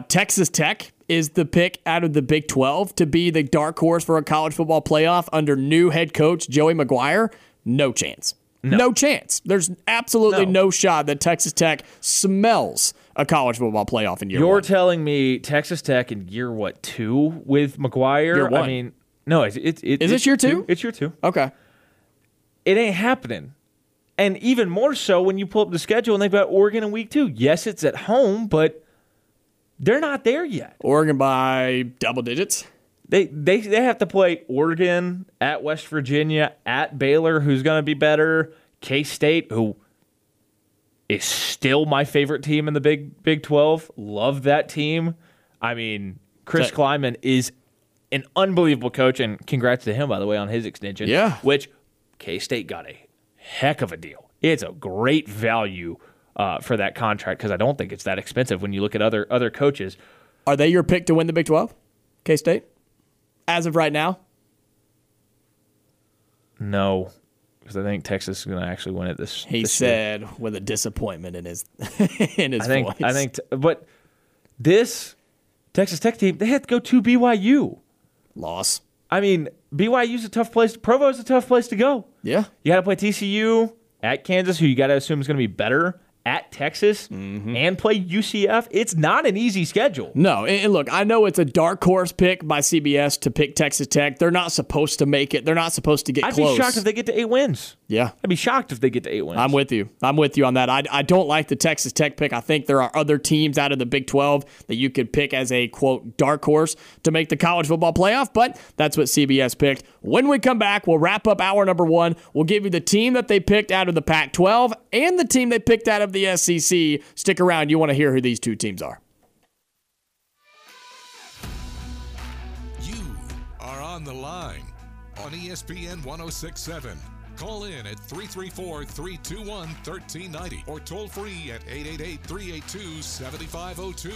Texas Tech is the pick out of the Big 12 to be the dark horse for a college football playoff under new head coach Joey McGuire. No chance. No chance. There's absolutely no shot that Texas Tech smells a college football playoff in year one. You're telling me Texas Tech in year, what, two with McGuire? Year one. I mean, no, is this year two? It's year two. Okay. It ain't happening. And even more so when you pull up the schedule and they've got Oregon in week two. Yes, it's at home, but they're not there yet. Oregon by double digits. They have to play Oregon, at West Virginia, at Baylor, who's going to be better, K-State, who is still my favorite team in the Big 12. Love that team. I mean, Chris Kleiman is an unbelievable coach, and congrats to him, by the way, on his extension. Yeah. Which K-State got a heck of a deal. It's a great value for that contract because I don't think it's that expensive when you look at other coaches. Are they your pick to win the Big 12, K-State, as of right now? No, because I think Texas is going to actually win it this year. He said with a disappointment in his voice. But this Texas Tech team, they had to go to BYU. Loss. I mean, BYU's a tough place. Provo's a tough place to go. Yeah. You got to play TCU, at Kansas, who you got to assume is going to be better, at Texas, and play UCF. It's not an easy schedule. No. And look, I know it's a dark horse pick by CBS to pick Texas Tech. They're not supposed to make it. They're not supposed to get close. I'd be shocked if they get to 8 wins. Yeah. I'd be shocked if they get to 8 wins. I'm with you on that. I don't like the Texas Tech pick. I think there are other teams out of the Big 12 that you could pick as a, quote, dark horse to make the college football playoff, but that's what CBS picked. When we come back, we'll wrap up hour number one. We'll give you the team that they picked out of the Pac-12 and the team they picked out of the SEC. Stick around. You want to hear who these two teams are. on ESPN 106.7. Call in at 334-321-1390 or toll free at 888-382-7502.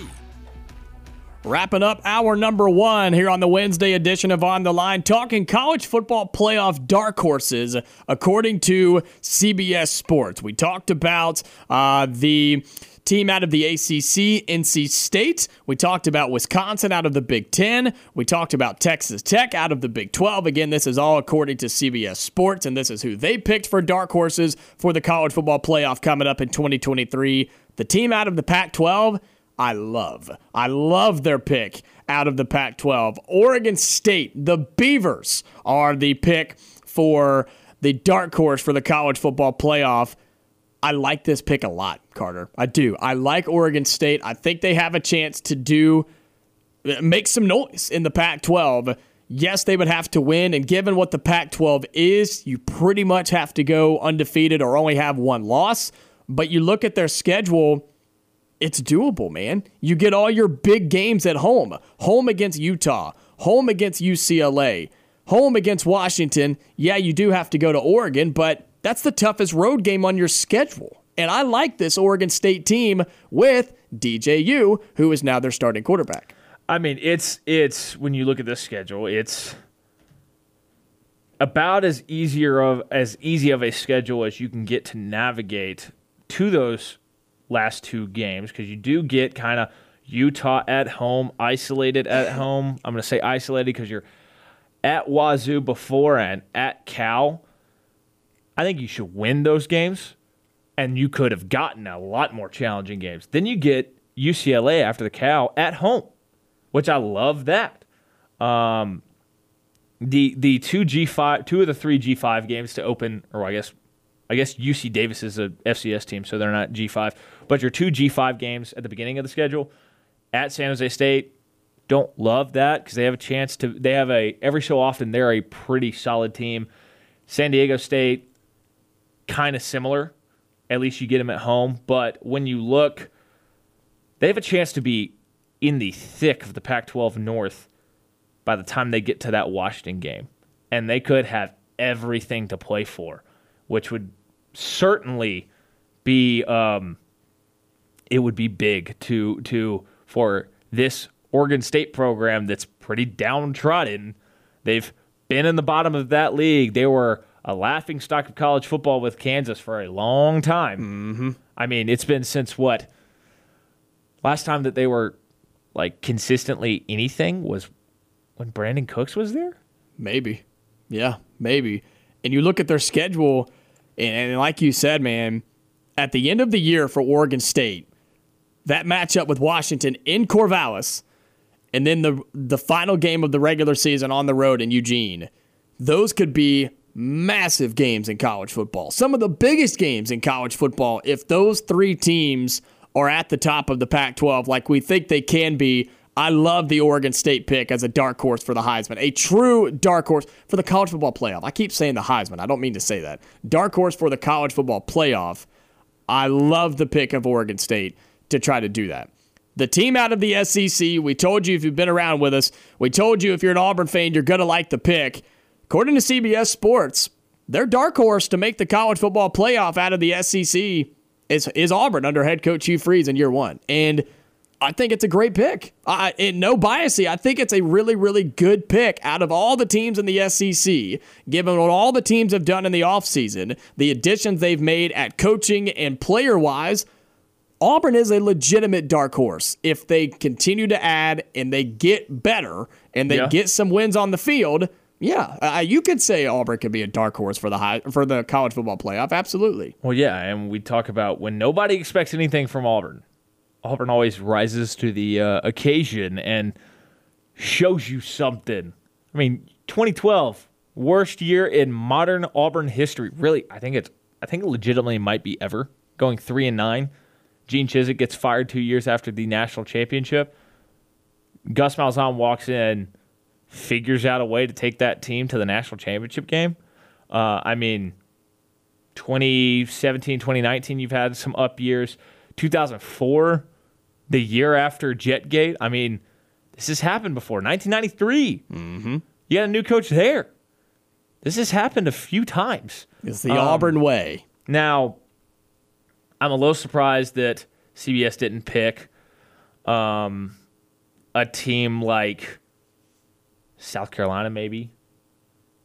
Wrapping up hour number one here on the Wednesday edition of On the Line, talking college football playoff dark horses according to CBS Sports. We talked about the team out of the ACC, NC State. We talked about Wisconsin out of the Big Ten. We talked about Texas Tech out of the Big 12. Again, this is all according to CBS Sports, and this is who they picked for dark horses for the college football playoff coming up in 2023. The team out of the Pac-12, I love their pick out of the Pac-12. Oregon State, the Beavers, are the pick for the dark horse for the college football playoff. I like this pick a lot, Carter. I do. I like Oregon State. I think they have a chance to make some noise in the Pac-12. Yes, they would have to win, and given what the Pac-12 is, you pretty much have to go undefeated or only have one loss. But you look at their schedule, it's doable, man. You get all your big games at home. Home against Utah. Home against UCLA. Home against Washington. Yeah, you do have to go to Oregon, but that's the toughest road game on your schedule. And I like this Oregon State team with DJU, who is now their starting quarterback. I mean, it's when you look at this schedule, it's about as easy of a schedule as you can get to navigate to those last two games, because you do get kind of Utah at home, isolated at home. I'm going to say isolated because you're at Wazoo before and at Cal. I think you should win those games, and you could have gotten a lot more challenging games. Then you get UCLA after the Cal at home, which I love that. The two of the three G5 games to open, or I guess UC Davis is a FCS team, so they're not G5. But your two G5 games at the beginning of the schedule at San Jose State, don't love that because they have a chance to. They have every so often they're a pretty solid team. San Diego State, kind of similar. At least you get them at home. But when you look, they have a chance to be in the thick of the Pac-12 North by the time they get to that Washington game, and they could have everything to play for, which would certainly be it would be big for this Oregon State program that's pretty downtrodden. They've been in the bottom of that league. They were a laughingstock of college football with Kansas for a long time. Mm-hmm. I mean, it's been since what? Last time that they were like consistently anything was when Brandon Cooks was there? Maybe. Yeah, maybe. And you look at their schedule, and like you said, man, at the end of the year for Oregon State, that matchup with Washington in Corvallis, and then the final game of the regular season on the road in Eugene, those could be massive games in college football. Some of the biggest games in college football if those three teams are at the top of the Pac-12 like we think they can be. I love the Oregon State pick as a dark horse for the Heisman. A true dark horse for the college football playoff. I keep saying the Heisman. I don't mean to say that. Dark horse for the college football playoff. I love the pick of Oregon State to try to do that. The team out of the SEC, we told you if you've been around with us, we told you if you're an Auburn fan, you're going to like the pick. According to CBS Sports, their dark horse to make the college football playoff out of the SEC is Auburn under head coach Hugh Freeze in year one. And I think it's a great pick. And no bias, I think it's a really, really good pick out of all the teams in the SEC, given what all the teams have done in the offseason, the additions they've made at coaching and player-wise. Auburn is a legitimate dark horse if they continue to add and they get better and they get some wins on the field. Yeah, you could say Auburn could be a dark horse for the college football playoff, absolutely. Well, yeah, and we talk about when nobody expects anything from Auburn. Auburn always rises to the occasion and shows you something. I mean, 2012, worst year in modern Auburn history. Really, I think it legitimately might be ever, going 3-9. Gene Chizik gets fired 2 years after the national championship. Gus Malzahn walks in, figures out a way to take that team to the national championship game. 2017, 2019, you've had some up years. 2004, the year after JetGate. I mean, this has happened before. 1993, You got a new coach there. This has happened a few times. It's the Auburn way. Now, I'm a little surprised that CBS didn't pick a team like South Carolina, maybe,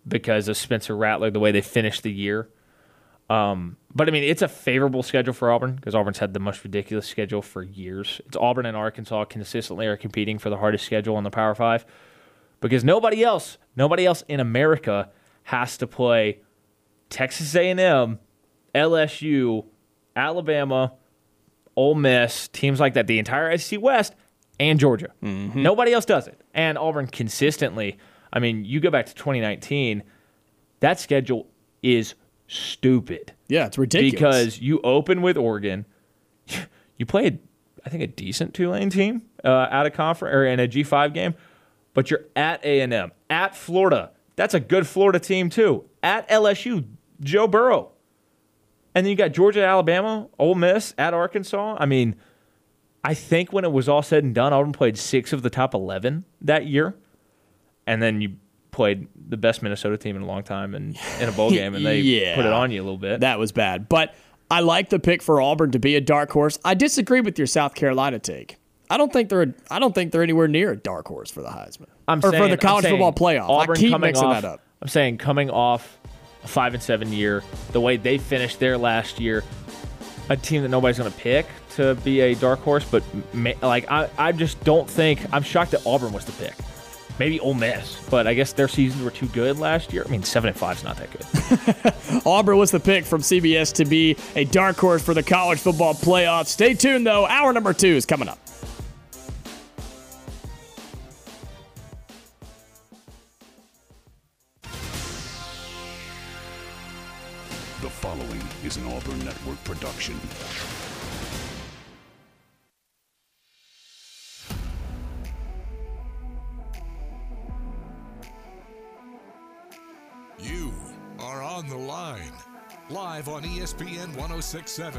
because of Spencer Rattler, the way they finished the year. But, I mean, it's a favorable schedule for Auburn because Auburn's had the most ridiculous schedule for years. It's Auburn and Arkansas consistently are competing for the hardest schedule in the Power Five because nobody else in America has to play Texas A&M, LSU, Alabama, Ole Miss, teams like that, the entire SEC West, and Georgia. Mm-hmm. Nobody else does it. And Auburn consistently, I mean, you go back to 2019, that schedule is stupid. Yeah, it's ridiculous. Because you open with Oregon, you play, I think, a decent Tulane team out of conference or in a G5 game, but you're at A&M, at Florida. That's a good Florida team, too. At LSU, Joe Burrow. And then you got Georgia, Alabama, Ole Miss, at Arkansas. I mean, I think when it was all said and done, Auburn played 6 of the top 11 that year. And then you played the best Minnesota team in a long time and in a bowl game, and they put it on you a little bit. That was bad. But I like the pick for Auburn to be a dark horse. I disagree with your South Carolina take. I don't think they're anywhere near a dark horse for the Heisman for the college football playoff. Auburn, I keep mixing that up. I'm saying coming off a 5-7 year, the way they finished their last year, a team that nobody's going to pick to be a dark horse. But I just don't think. I'm shocked that Auburn was the pick. Maybe Ole Miss, but I guess their seasons were too good last year. I mean, 7-5 is not that good. Auburn was the pick from CBS to be a dark horse for the college football playoffs. Stay tuned, though. Hour number 2 is coming up. The following is an Auburn Network production. You are on the line, live on ESPN 106.7,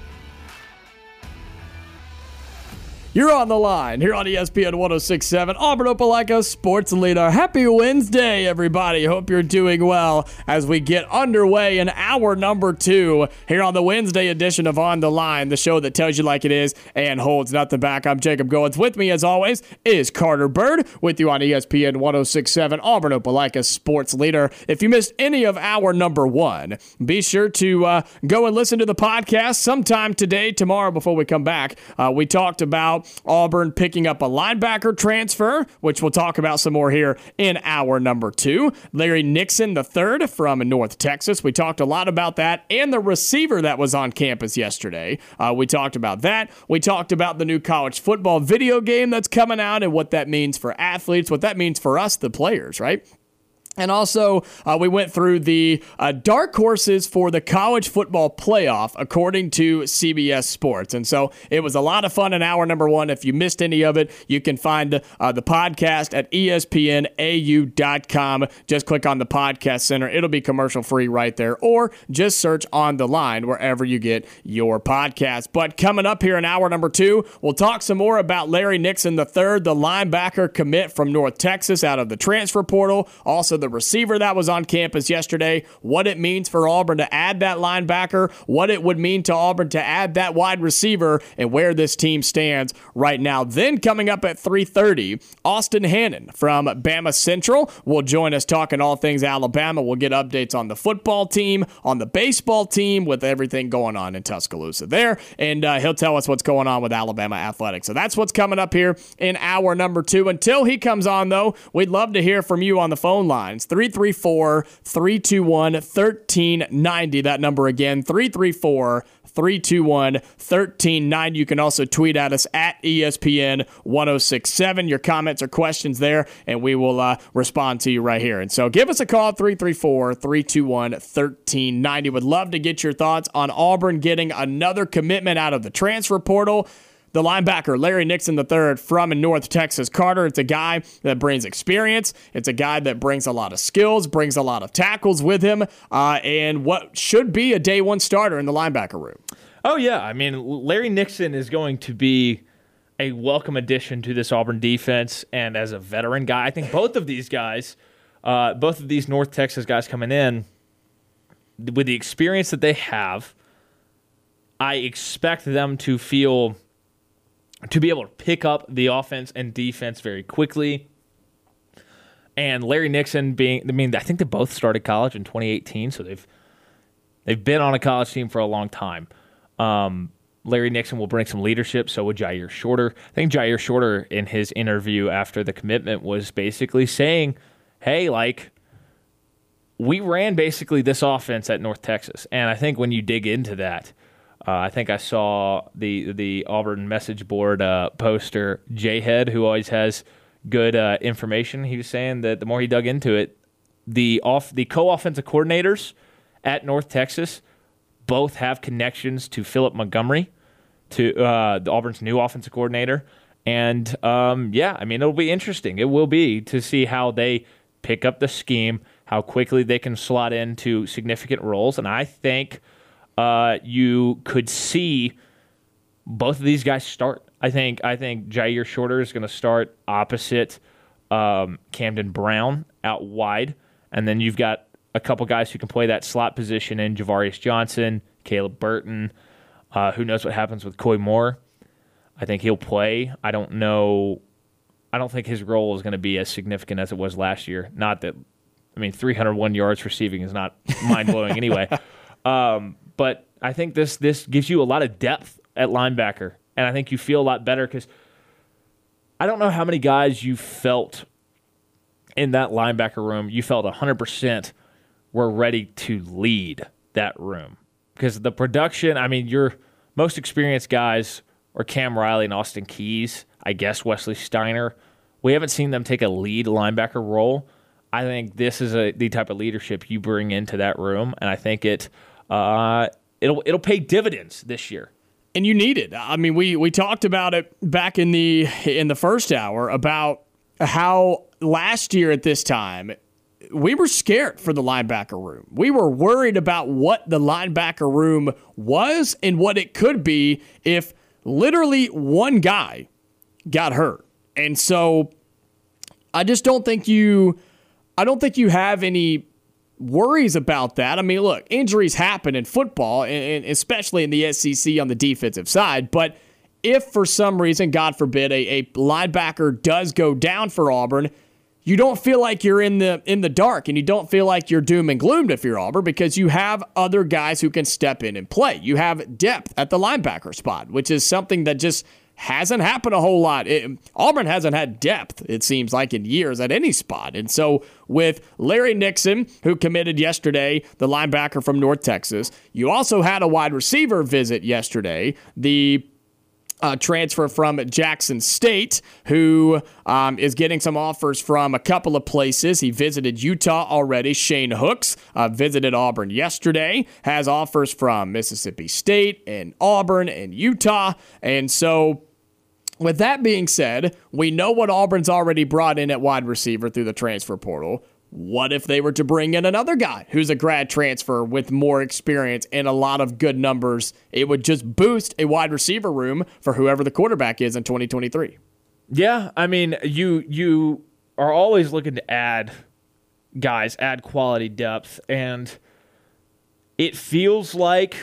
You're on the line here on ESPN 106.7, Auburn Opelika sports leader. Happy Wednesday, everybody. Hope you're doing well as we get underway in hour number 2 here on the Wednesday edition of On the Line, the show that tells you like it is and holds nothing back. I'm Jacob Goins. With me, as always, is Carter Bird with you on ESPN 106.7, Auburn Opelika sports leader. If you missed any of hour number 1, be sure to go and listen to the podcast sometime today, tomorrow, before we come back. We talked about Auburn picking up a linebacker transfer, which we'll talk about some more here in hour number 2. Larry Nixon III from North Texas. We talked a lot about that and the receiver that was on campus yesterday. We talked about that. We talked about the new college football video game that's coming out and what that means for athletes, what that means for us, the players, right? And also, we went through the dark horses for the college football playoff, according to CBS Sports. And so it was a lot of fun in hour number 1. If you missed any of it, you can find the podcast at ESPNAU.com. Just click on the podcast center. It'll be commercial free right there. Or just search On the Line wherever you get your podcast. But coming up here in hour number 2, we'll talk some more about Larry Nixon III, the linebacker commit from North Texas out of the transfer portal. Also, the receiver that was on campus yesterday, what it means for Auburn to add that linebacker, what it would mean to Auburn to add that wide receiver, and where this team stands right now. Then coming up at 3:30, Austin Hannon from Bama Central will join us talking all things Alabama. We'll get updates on the football team, on the baseball team, with everything going on in Tuscaloosa there, and he'll tell us what's going on with Alabama athletics. So that's what's coming up here in hour number 2. Until he comes on, though, we'd love to hear from you on the phone line. 334-321-1390. That number again, 334-321-1390. You can also tweet at us at ESPN1067. Your comments or questions there, and we will respond to you right here. And so give us a call, 334-321-1390. Would love to get your thoughts on Auburn getting another commitment out of the transfer portal. the linebacker, Larry Nixon III from North Texas Carter. It's a guy that brings experience. It's a guy that brings a lot of skills, brings a lot of tackles with him, and what should be a day one starter in the linebacker room. Oh, yeah. I mean, Larry Nixon is going to be a welcome addition to this Auburn defense, and as a veteran guy, I think both of these guys, both of these North Texas guys coming in, with the experience that they have, I expect them to feel to be able to pick up the offense and defense very quickly. And Larry Nixon being, I mean, I think they both started college in 2018, so they've been on a college team for a long time. Larry Nixon will bring some leadership, so will Jyaire Shorter. I think Jyaire Shorter in his interview after the commitment was basically saying, hey, like, we ran basically this offense at North Texas. And I think when you dig into that, I think I saw the Auburn message board poster, J-Head, who always has good information. He was saying that the more he dug into it, the co-offensive coordinators at North Texas both have connections to Philip Montgomery, to Auburn's new offensive coordinator. And, yeah, I mean, it'll be interesting. It will be to see how they pick up the scheme, how quickly they can slot into significant roles. And I think you could see both of these guys start. I think Jyaire Shorter is going to start opposite Camden Brown out wide. And then you've got a couple guys who can play that slot position in Javarius Johnson, Caleb Burton. Who knows what happens with Coy Moore. I think he'll play. I don't know. I don't think his role is going to be as significant as it was last year. Not that... I mean, 301 yards receiving is not mind-blowing anyway. But I think this gives you a lot of depth at linebacker, and I think you feel a lot better because I don't know how many guys you felt in that linebacker room you felt 100% were ready to lead that room. Because the production, I mean, your most experienced guys are Cam Riley and Austin Keys, I guess Wesley Steiner. We haven't seen them take a lead linebacker role. I think this is the type of leadership you bring into that room, and I think it'll pay dividends this year. And you need it. I mean, we talked about it back in the first hour about how last year at this time we were scared for the linebacker room. We were worried about what the linebacker room was and what it could be if literally one guy got hurt. And so I just don't think you have any worries about that. I mean, look, injuries happen in football, and especially in the SEC on the defensive side. But if for some reason, God forbid, a linebacker does go down for Auburn, you don't feel like you're in the dark, and you don't feel like you're doom and gloomed if you're Auburn, because you have other guys who can step in and play. You have depth at the linebacker spot, which is something that just hasn't happened a whole lot. Auburn hasn't had depth, it seems like, in years at any spot. And so with Larry Nixon, who committed yesterday, the linebacker from North Texas, you also had a wide receiver visit yesterday, the transfer from Jackson State, who is getting some offers from a couple of places. He visited Utah already. Shane Hooks visited Auburn yesterday, has offers from Mississippi State and Auburn and Utah. And so with that being said, we know what Auburn's already brought in at wide receiver through the transfer portal. What if they were to bring in another guy who's a grad transfer with more experience and a lot of good numbers? It would just boost a wide receiver room for whoever the quarterback is in 2023. Yeah, I mean, you are always looking to add guys, add quality depth, and it feels like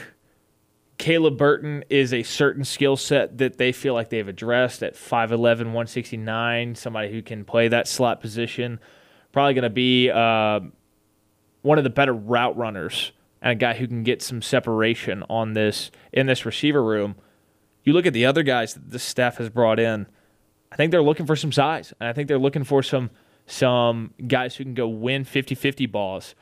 Caleb Burton is a certain skill set that they feel like they've addressed at 5'11", 169, somebody who can play that slot position. Probably going to be one of the better route runners and a guy who can get some separation on this in this receiver room. You look at the other guys that this staff has brought in, I think they're looking for some size, and I think they're looking for some guys who can go win 50-50 balls,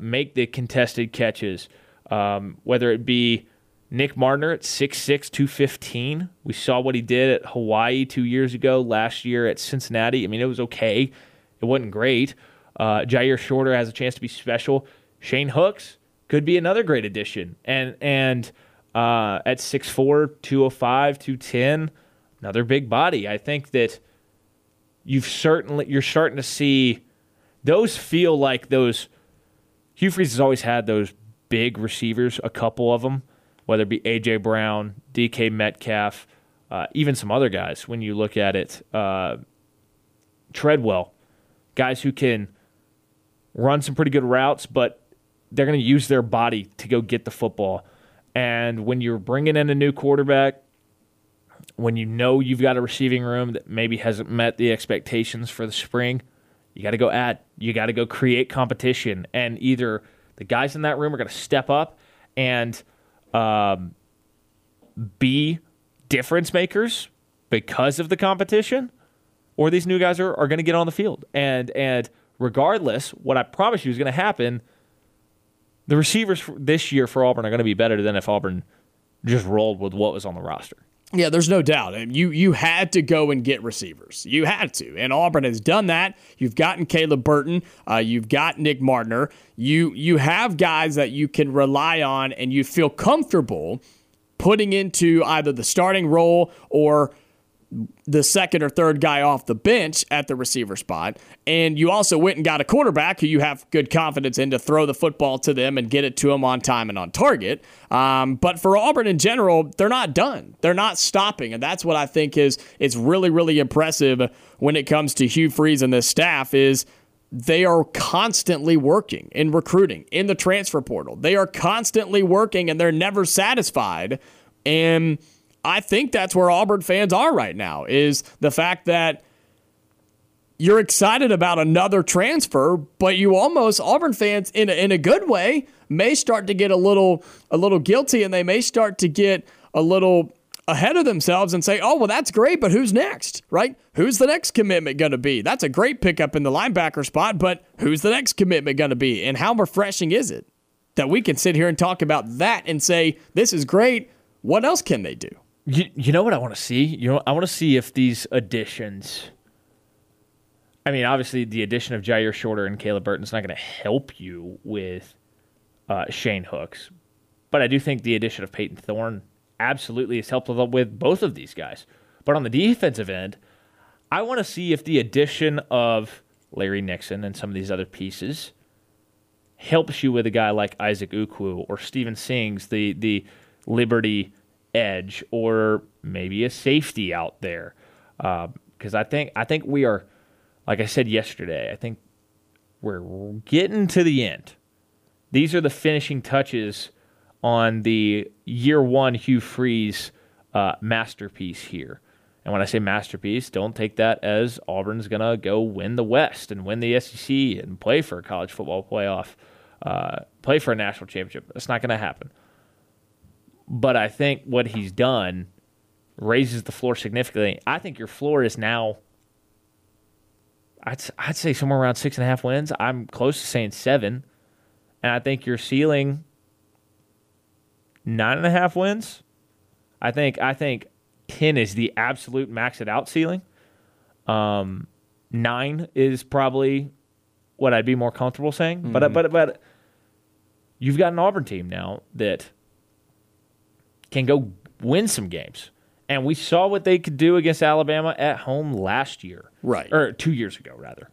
make the contested catches, whether it be Nick Mardner at 6'6", 215. We saw what he did at Hawaii 2 years ago, last year at Cincinnati. I mean, it was okay. It wasn't great. Jyaire Shorter has a chance to be special. Shane Hooks could be another great addition. And at 6'4", 205, 210, another big body. I think that you're starting to see those feel like those. Hugh Freeze has always had those big receivers, a couple of them, whether it be A.J. Brown, DK Metcalf, even some other guys when you look at it. Treadwell, guys who can run some pretty good routes, but they're going to use their body to go get the football. And when you're bringing in a new quarterback, when you know you've got a receiving room that maybe hasn't met the expectations for the spring, you got to go add. You got to go create competition. And either the guys in that room are going to step up and be difference makers because of the competition, or these new guys are going to get on the field. And regardless, what I promise you is going to happen, the receivers this year for Auburn are going to be better than if Auburn just rolled with what was on the roster. Yeah, there's no doubt. I mean, you had to go and get receivers. You had to. And Auburn has done that. You've gotten Caleb Burton. You've got Nick Mardner. You have guys that you can rely on and you feel comfortable putting into either the starting role or the second or third guy off the bench at the receiver spot. And you also went and got a quarterback who you have good confidence in to throw the football to them and get it to them on time and on target. But for Auburn in general, they're not done. They're not stopping. And that's what I think is really, really impressive when it comes to Hugh Freeze and this staff is they are constantly working in recruiting, in the transfer portal. They are constantly working and they're never satisfied. And I think that's where Auburn fans are right now, is the fact that you're excited about another transfer, but you almost, Auburn fans, in a good way, may start to get a little guilty, and they may start to get a little ahead of themselves and say, oh, well, that's great, but who's next, right? Who's the next commitment going to be? That's a great pickup in the linebacker spot, but who's the next commitment going to be? And how refreshing is it that we can sit here and talk about that and say, this is great, what else can they do? You know what I want to see? I want to see if these additions, I mean, obviously the addition of Jyaire Shorter and Caleb Burton is not going to help you with Shane Hooks, but I do think the addition of Peyton Thorne absolutely is helpful with both of these guys. But on the defensive end, I want to see if the addition of Larry Nixon and some of these other pieces helps you with a guy like Isaac Ukwu or Steven Sings, the Liberty edge, or maybe a safety out there, because I think we are, like I said yesterday, I think we're getting to the end. These are the finishing touches on the year one Hugh Freeze masterpiece here. And when I say masterpiece, don't take that as Auburn's gonna go win the West and win the SEC and play for a college football playoff, play for a national championship. That's not gonna happen. But I think what he's done raises the floor significantly. I think your floor is now, I'd say somewhere around 6.5 wins. I'm close to saying 7. And I think your ceiling, 9.5 wins. I think 10 is the absolute max it out ceiling. 9 is probably what I'd be more comfortable saying. Mm-hmm. But you've got an Auburn team now that can go win some games. And we saw what they could do against Alabama at home last year. Right. Or 2 years ago, rather.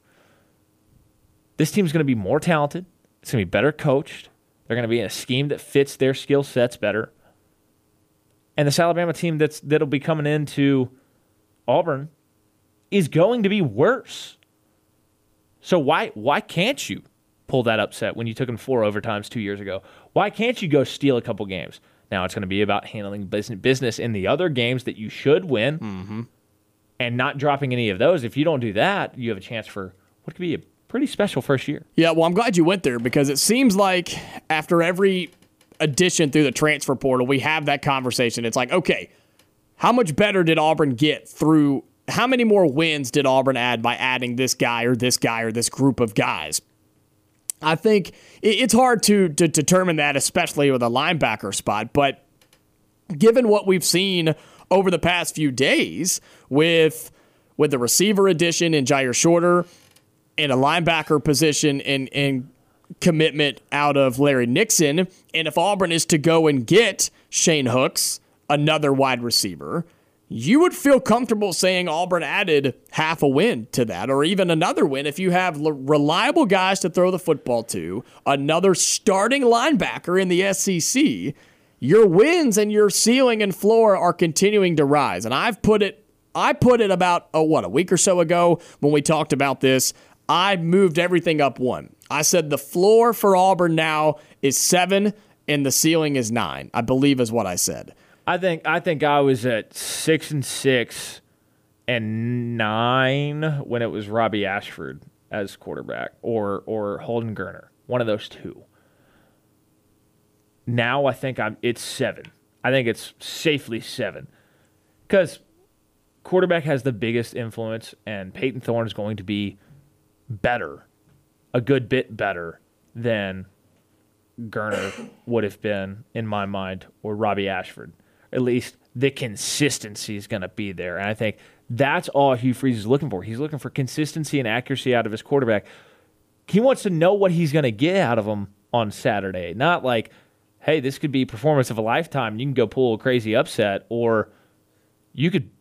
This team's going to be more talented. It's going to be better coached. They're going to be in a scheme that fits their skill sets better. And this Alabama team that'll be coming into Auburn is going to be worse. So why can't you pull that upset when you took them 4 overtimes 2 years ago? Why can't you go steal a couple games? Now it's going to be about handling business in the other games that you should win, mm-hmm. and not dropping any of those. If you don't do that, you have a chance for what could be a pretty special first year. Yeah, well, I'm glad you went there, because it seems like after every addition through the transfer portal, we have that conversation. It's like, okay, how much better did Auburn get through? How many more wins did Auburn add by adding this guy or this guy or this group of guys? I think it's hard to determine that, especially with a linebacker spot. But given what we've seen over the past few days with the receiver addition in Jyaire Shorter and a linebacker position in commitment out of Larry Nixon. And if Auburn is to go and get Shane Hooks, another wide receiver, you would feel comfortable saying Auburn added half a win to that, or even another win if you have reliable guys to throw the football to, another starting linebacker in the SEC. Your wins and your ceiling and floor are continuing to rise. And I put it about a week or so ago when we talked about this. I moved everything up one. I said the floor for Auburn now is 7 and the ceiling is 9, I believe is what I said. I think I was at 6-6 and 9 when it was Robbie Ashford as quarterback or Holden Gurner, one of those two. Now I think it's 7. I think it's safely 7 because quarterback has the biggest influence, and Peyton Thorne is going to be better, a good bit better than Gurner would have been in my mind, or Robbie Ashford. At least the consistency is going to be there. And I think that's all Hugh Freeze is looking for. He's looking for consistency and accuracy out of his quarterback. He wants to know what he's going to get out of him on Saturday. Not like, hey, this could be performance of a lifetime. You can go pull a crazy upset, or you could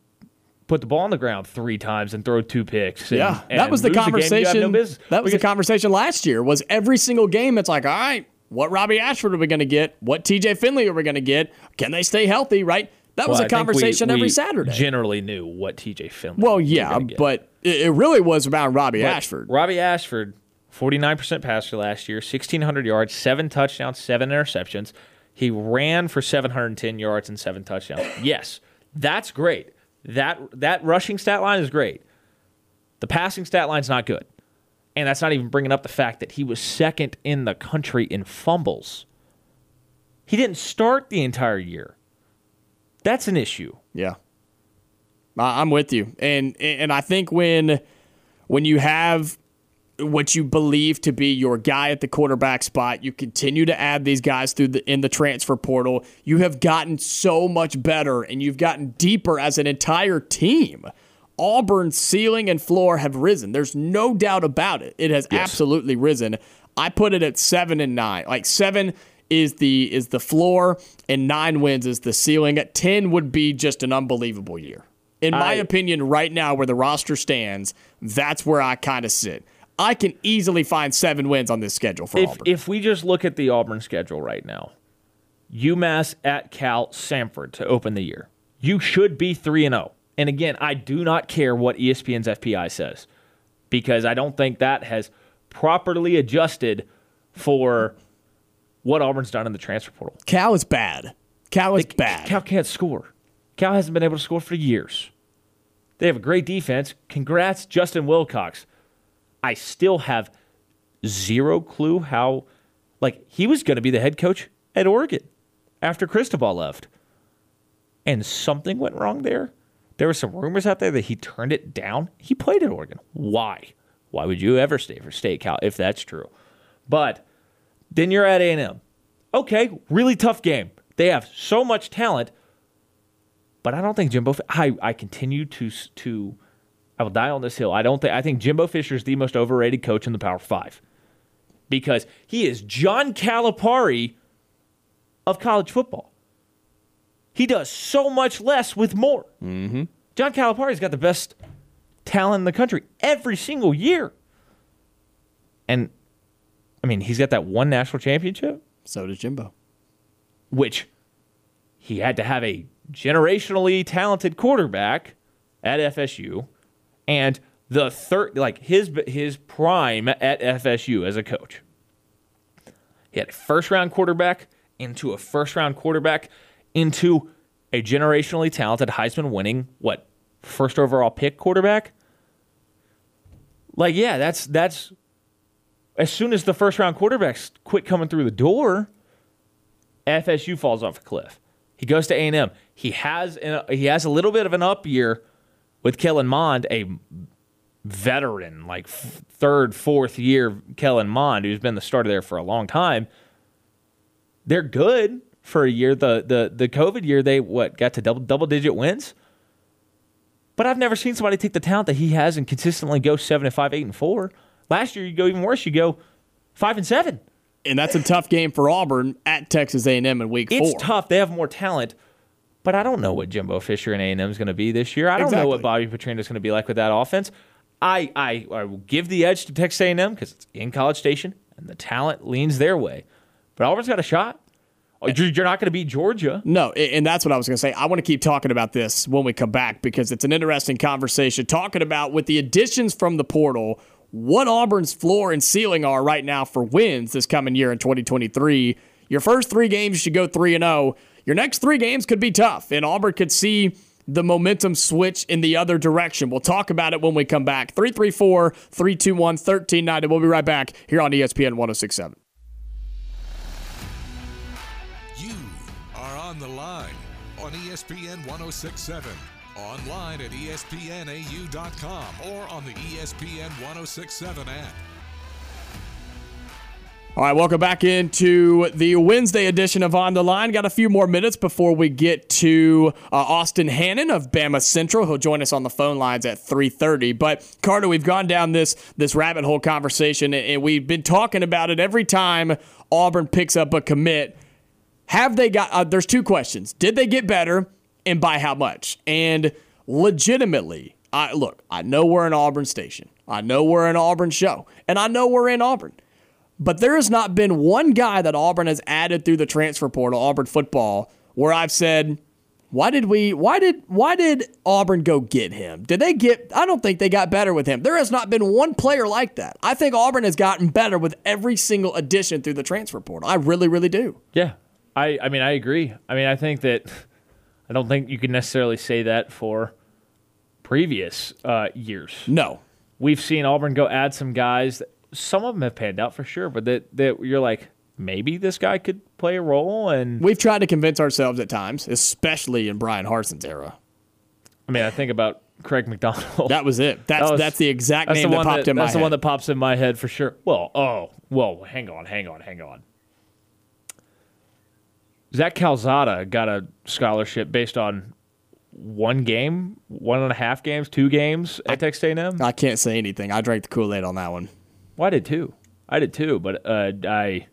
put the ball on the ground 3 times and throw 2 picks. And that was the conversation. The conversation last year was every single game. It's like, all right, what Robbie Ashford are we going to get? What TJ Finley are we going to get? Can they stay healthy, right? That was a conversation every Saturday. Generally knew what TJ Finley was. Well, yeah, but it really was about Robbie Ashford. Robbie Ashford, 49% passer last year, 1,600 yards, 7 touchdowns, 7 interceptions. He ran for 710 yards and 7 touchdowns. Yes, that's great. That rushing stat line is great. The passing stat line's not good. And that's not even bringing up the fact that he was second in the country in fumbles. He didn't start the entire year. That's an issue. Yeah. I'm with you. And I think when you have what you believe to be your guy at the quarterback spot, you continue to add these guys in the transfer portal, you have gotten so much better and you've gotten deeper as an entire team. Auburn's ceiling and floor have risen. There's no doubt about it. It has absolutely risen. I put it at 7 and 9. Like 7 is the floor and 9 wins is the ceiling. At 10 would be just an unbelievable year. In my opinion, right now where the roster stands, that's where I kind of sit. I can easily find 7 wins on this schedule for Auburn. If we just look at the Auburn schedule right now, UMass at Cal, Samford to open the year. You should be 3-0. And again, I do not care what ESPN's FPI says because I don't think that has properly adjusted for what Auburn's done in the transfer portal. Cal is bad. Cal can't score. Cal hasn't been able to score for years. They have a great defense. Congrats, Justin Wilcox. I still have zero clue how, he was going to be the head coach at Oregon after Cristobal left. And something went wrong there. There were some rumors out there that he turned it down. He played at Oregon. Why? Why would you ever stay at Cal if that's true? But then you're at A&M. Okay, really tough game. They have so much talent, but I don't think Jimbo... I continue to... I will die on this hill. I think Jimbo Fisher is the most overrated coach in the Power 5 because he is John Calipari of college football. He does so much less with more. Mm-hmm. John Calipari's got the best talent in the country every single year. And, I mean, he's got that one national championship. So does Jimbo. Which he had to have a generationally talented quarterback at FSU. And the third, his prime at FSU as a coach. He had a first-round quarterback into a first-round quarterback into a generationally talented Heisman-winning, first overall pick quarterback? That's as soon as the first-round quarterbacks quit coming through the door, FSU falls off a cliff. He goes to A&M. He has a little bit of an up year with Kellen Mond, a veteran, third, fourth year Kellen Mond, who's been the starter there for a long time. They're good. For a year, the COVID year, they got to double-digit wins? But I've never seen somebody take the talent that he has and consistently go 7-5, 8-4. Last year, you go even worse. You go 5-7. And that's a tough game for Auburn at Texas A&M in week four. It's tough. They have more talent. But I don't know what Jimbo Fisher and A&M is going to be this year. I don't know what Bobby Petrino is going to be like with that offense. I will give the edge to Texas A&M because it's in College Station, and the talent leans their way. But Auburn's got a shot. You're not going to beat Georgia. No, and that's what I was going to say. I want to keep talking about this when we come back because it's an interesting conversation talking about with the additions from the portal, what Auburn's floor and ceiling are right now for wins this coming year in 2023. Your first three games, you should go 3-0. Your next three games could be tough, and Auburn could see the momentum switch in the other direction. We'll talk about it when we come back. 334-321-1390. We'll be right back here on ESPN 106.7. You are on the line on ESPN 106.7. Online at espnau.com or on the ESPN 106.7 app. All right, welcome back into the Wednesday edition of On the Line. Got a few more minutes before we get to Austin Hannon of Bama Central. He'll join us on the phone lines at 3:30. But, Carter, we've gone down this rabbit hole conversation, and we've been talking about it every time Auburn picks up a commit. Have they got there's two questions. Did they get better, and by how much? And legitimately, I know we're in Auburn Station. I know we're an Auburn show, and I know we're in Auburn. But there has not been one guy that Auburn has added through the transfer portal, Auburn football, where I've said, why did Auburn go get him? I don't think they got better with him. There has not been one player like that. I think Auburn has gotten better with every single addition through the transfer portal. I really, really do. Yeah. I mean, I agree. I mean, I think that I don't think you can necessarily say that for previous years. No. We've seen Auburn go add some guys that, some of them have panned out for sure, but that you're like, maybe this guy could play a role. And we've tried to convince ourselves at times, especially in Brian Harsin's era. I mean, I think about Craig McDonald. That was it. That's the exact name that popped in my head. That's the one that pops in my head for sure. Well, hang on. Zach Calzada got a scholarship based on one game, 1.5 games, 2 games at Texas A&M. I can't say anything. I drank the Kool-Aid on that one. Well, I did too, but that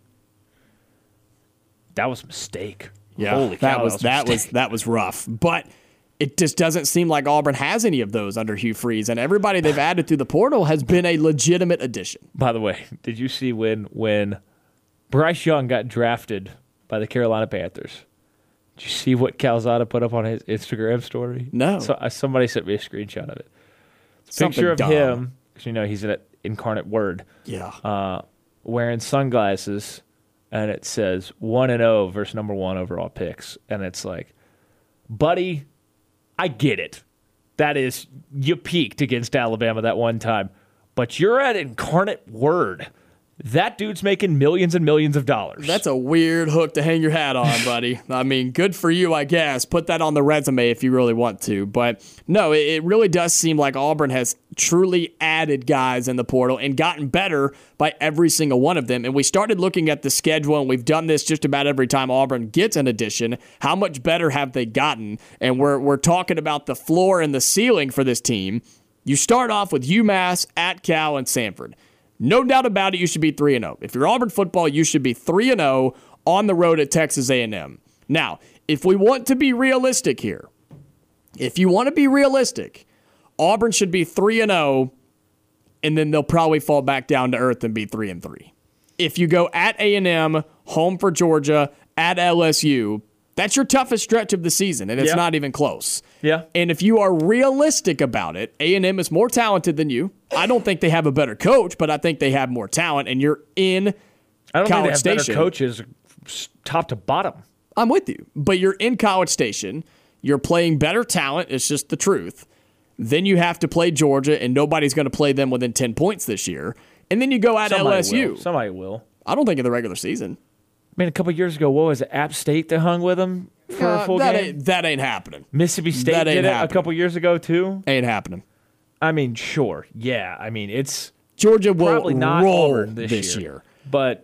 was a mistake. Yeah, holy cow, that was rough. But it just doesn't seem like Auburn has any of those under Hugh Freeze, and everybody they've added through the portal has been a legitimate addition. By the way, did you see when Bryce Young got drafted by the Carolina Panthers? Did you see what Calzada put up on his Instagram story? No. So somebody sent me a screenshot of it. It's a picture of him, because you know he's in it. Incarnate Word, yeah, wearing sunglasses, and it says 1-0 versus #1 overall picks, and it's like, buddy, I get it. That is, you peaked against Alabama that one time, but you're at Incarnate Word. That dude's making millions and millions of dollars. That's a weird hook to hang your hat on, buddy. I mean, good for you, I guess. Put that on the resume if you really want to. But no, it really does seem like Auburn has truly added guys in the portal and gotten better by every single one of them. And we started looking at the schedule, and we've done this just about every time Auburn gets an addition. How much better have they gotten? And we're talking about the floor and the ceiling for this team. You start off with UMass, at Cal, and Sanford. No doubt about it, you should be 3-0. If you're Auburn football, you should be 3-0 on the road at Texas A&M. Now, if we want to be realistic here, Auburn should be 3-0, and then they'll probably fall back down to earth and be 3-3. If you go at A&M, home for Georgia, at LSU, that's your toughest stretch of the season, and it's not even close. Yeah. And if you are realistic about it, A&M is more talented than you. I don't think they have a better coach, but I think they have more talent, and you're in College Station. I don't think they have better coaches top to bottom. I'm with you, but you're in College Station. You're playing better talent. It's just the truth. Then you have to play Georgia, and nobody's going to play them within 10 points this year. And then you go at LSU. Somebody will. I don't think in the regular season. I mean, a couple years ago, what was it, App State that hung with them for a full game? That ain't happening. Mississippi State did it a couple years ago, too? Ain't happening. I mean, sure, yeah. I mean, it's Georgia will probably not roll this year. And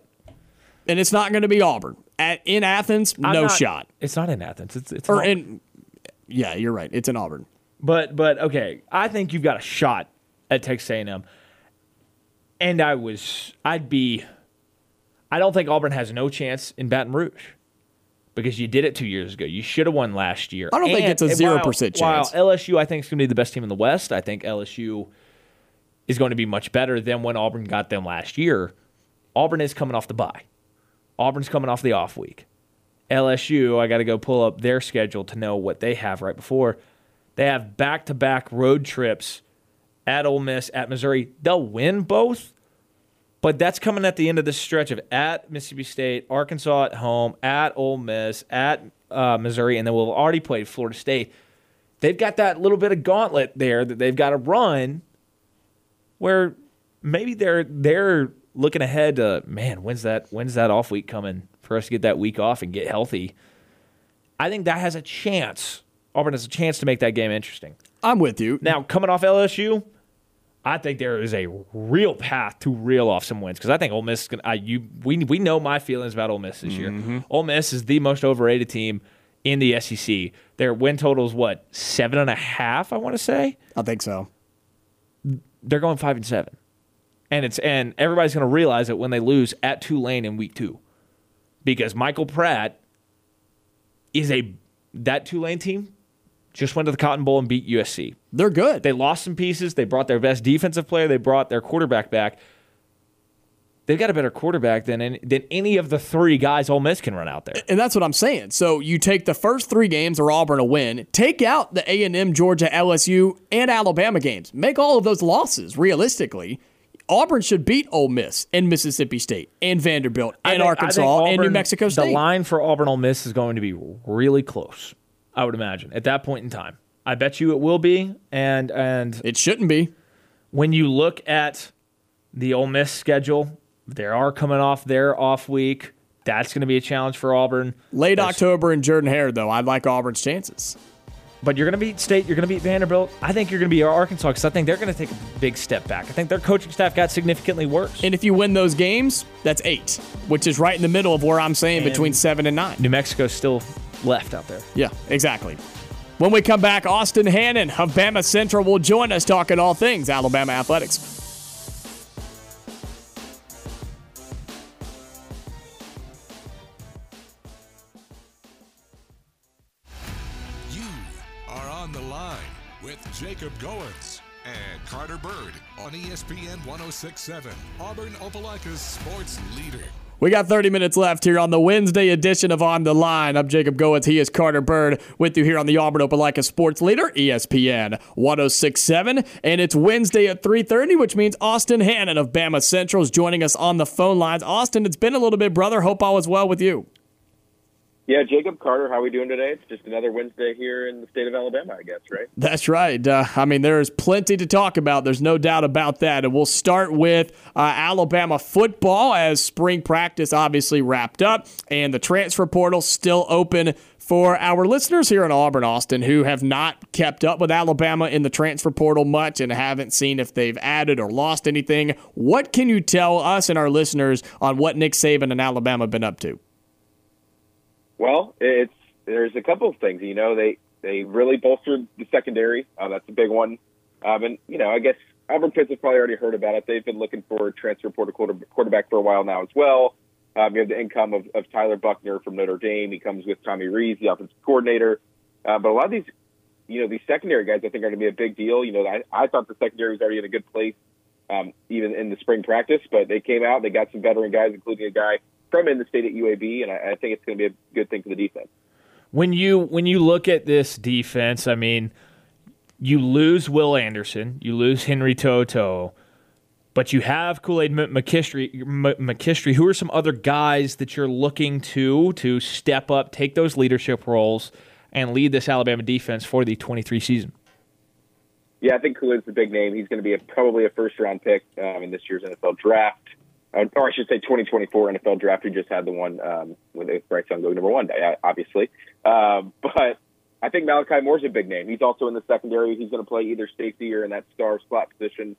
it's not going to be Auburn. In Athens, no shot. It's not in Athens. Yeah, you're right. It's in Auburn. But okay, I think you've got a shot at Texas A&M. And I'd be I don't think Auburn has no chance in Baton Rouge because you did it 2 years ago. You should have won last year. I don't think it's a 0% chance. While LSU, I think, is going to be the best team in the West, I think LSU is going to be much better than when Auburn got them last year. Auburn is coming off the bye. Auburn's coming off the off week. LSU, I got to go pull up their schedule to know what they have right before. They have back-to-back road trips at Ole Miss, at Missouri. They'll win both, but that's coming at the end of this stretch of at Mississippi State, Arkansas at home, at Ole Miss, at Missouri, and then we'll have already played Florida State. They've got that little bit of gauntlet there that they've got to run where maybe they're looking ahead to, man, when's that off week coming for us to get that week off and get healthy? I think that has a chance. Auburn has a chance to make that game interesting. I'm with you. Now, coming off LSU, I think there is a real path to reel off some wins because I think Ole Miss is going to – we know my feelings about Ole Miss this year. Ole Miss is the most overrated team in the SEC. Their win total is, what, 7.5, I want to say? I think so. They're going 5-7. And everybody's going to realize it when they lose at Tulane in week two because Michael Pratt is that Tulane team just went to the Cotton Bowl and beat USC. They're good. They lost some pieces. They brought their best defensive player. They brought their quarterback back. They've got a better quarterback than any of the three guys Ole Miss can run out there. And that's what I'm saying. So you take the first three games or Auburn a win, take out the A&M, Georgia, LSU, and Alabama games. Make all of those losses realistically. Auburn should beat Ole Miss and Mississippi State and Vanderbilt and Arkansas and New Mexico State. The line for Auburn-Ole Miss is going to be really close, I would imagine, at that point in time. I bet you it will be, and it shouldn't be. When you look at the Ole Miss schedule, they are coming off their off week. That's going to be a challenge for Auburn. October in Jordan-Hare, though, I like Auburn's chances. But you're going to beat State. You're going to beat Vanderbilt. I think you're going to beat Arkansas because I think they're going to take a big step back. I think their coaching staff got significantly worse. And if you win those games, that's 8, which is right in the middle of where I'm saying and between 7 and 9. New Mexico's still left out there. Yeah, exactly. When we come back, Austin Hannon of Bama Central will join us talking all things Alabama athletics. Goins and Carter Bird on ESPN 106.7, Auburn Opelika's sports leader. We got 30 minutes left here on the Wednesday edition of On the Line. I'm Jacob Goins. He is Carter Bird with you here on the Auburn Opelika Sports Leader, ESPN 106.7. And it's Wednesday at 3:30, which means Austin Hannon of Bama Central is joining us on the phone lines. Austin, it's been a little bit, brother. Hope all is well with you. Yeah, Jacob, Carter, how are we doing today? It's just another Wednesday here in the state of Alabama, I guess, right? That's right. There is plenty to talk about. There's no doubt about that. And we'll start with Alabama football as spring practice obviously wrapped up and the transfer portal still open for our listeners here in Auburn, Austin, who have not kept up with Alabama in the transfer portal much and haven't seen if they've added or lost anything. What can you tell us and our listeners on what Nick Saban and Alabama have been up to? Well, there's a couple of things. They really bolstered the secondary. That's a big one. I guess Auburn fans have probably already heard about it. They've been looking for a transfer portal quarterback for a while now as well. You have the income of Tyler Buchner from Notre Dame. He comes with Tommy Rees, the offensive coordinator. But a lot of these, these secondary guys I think are going to be a big deal. I thought the secondary was already in a good place even in the spring practice, but they came out. They got some veteran guys, including a guy from in the state at UAB, and I think it's going to be a good thing for the defense. When you look at this defense, you lose Will Anderson, you lose Henry Toto, but you have Kool-Aid McKistry, who are some other guys that you're looking to step up, take those leadership roles, and lead this Alabama defense for the 23 season. Yeah, I think Kool-Aid's the big name. He's going to be probably a first-round pick in this year's NFL draft. Or I should say 2024 NFL draft. We just had the one with Bryce Young going number 1, obviously. But I think Malachi Moore's a big name. He's also in the secondary. He's going to play either safety or in that star slot position.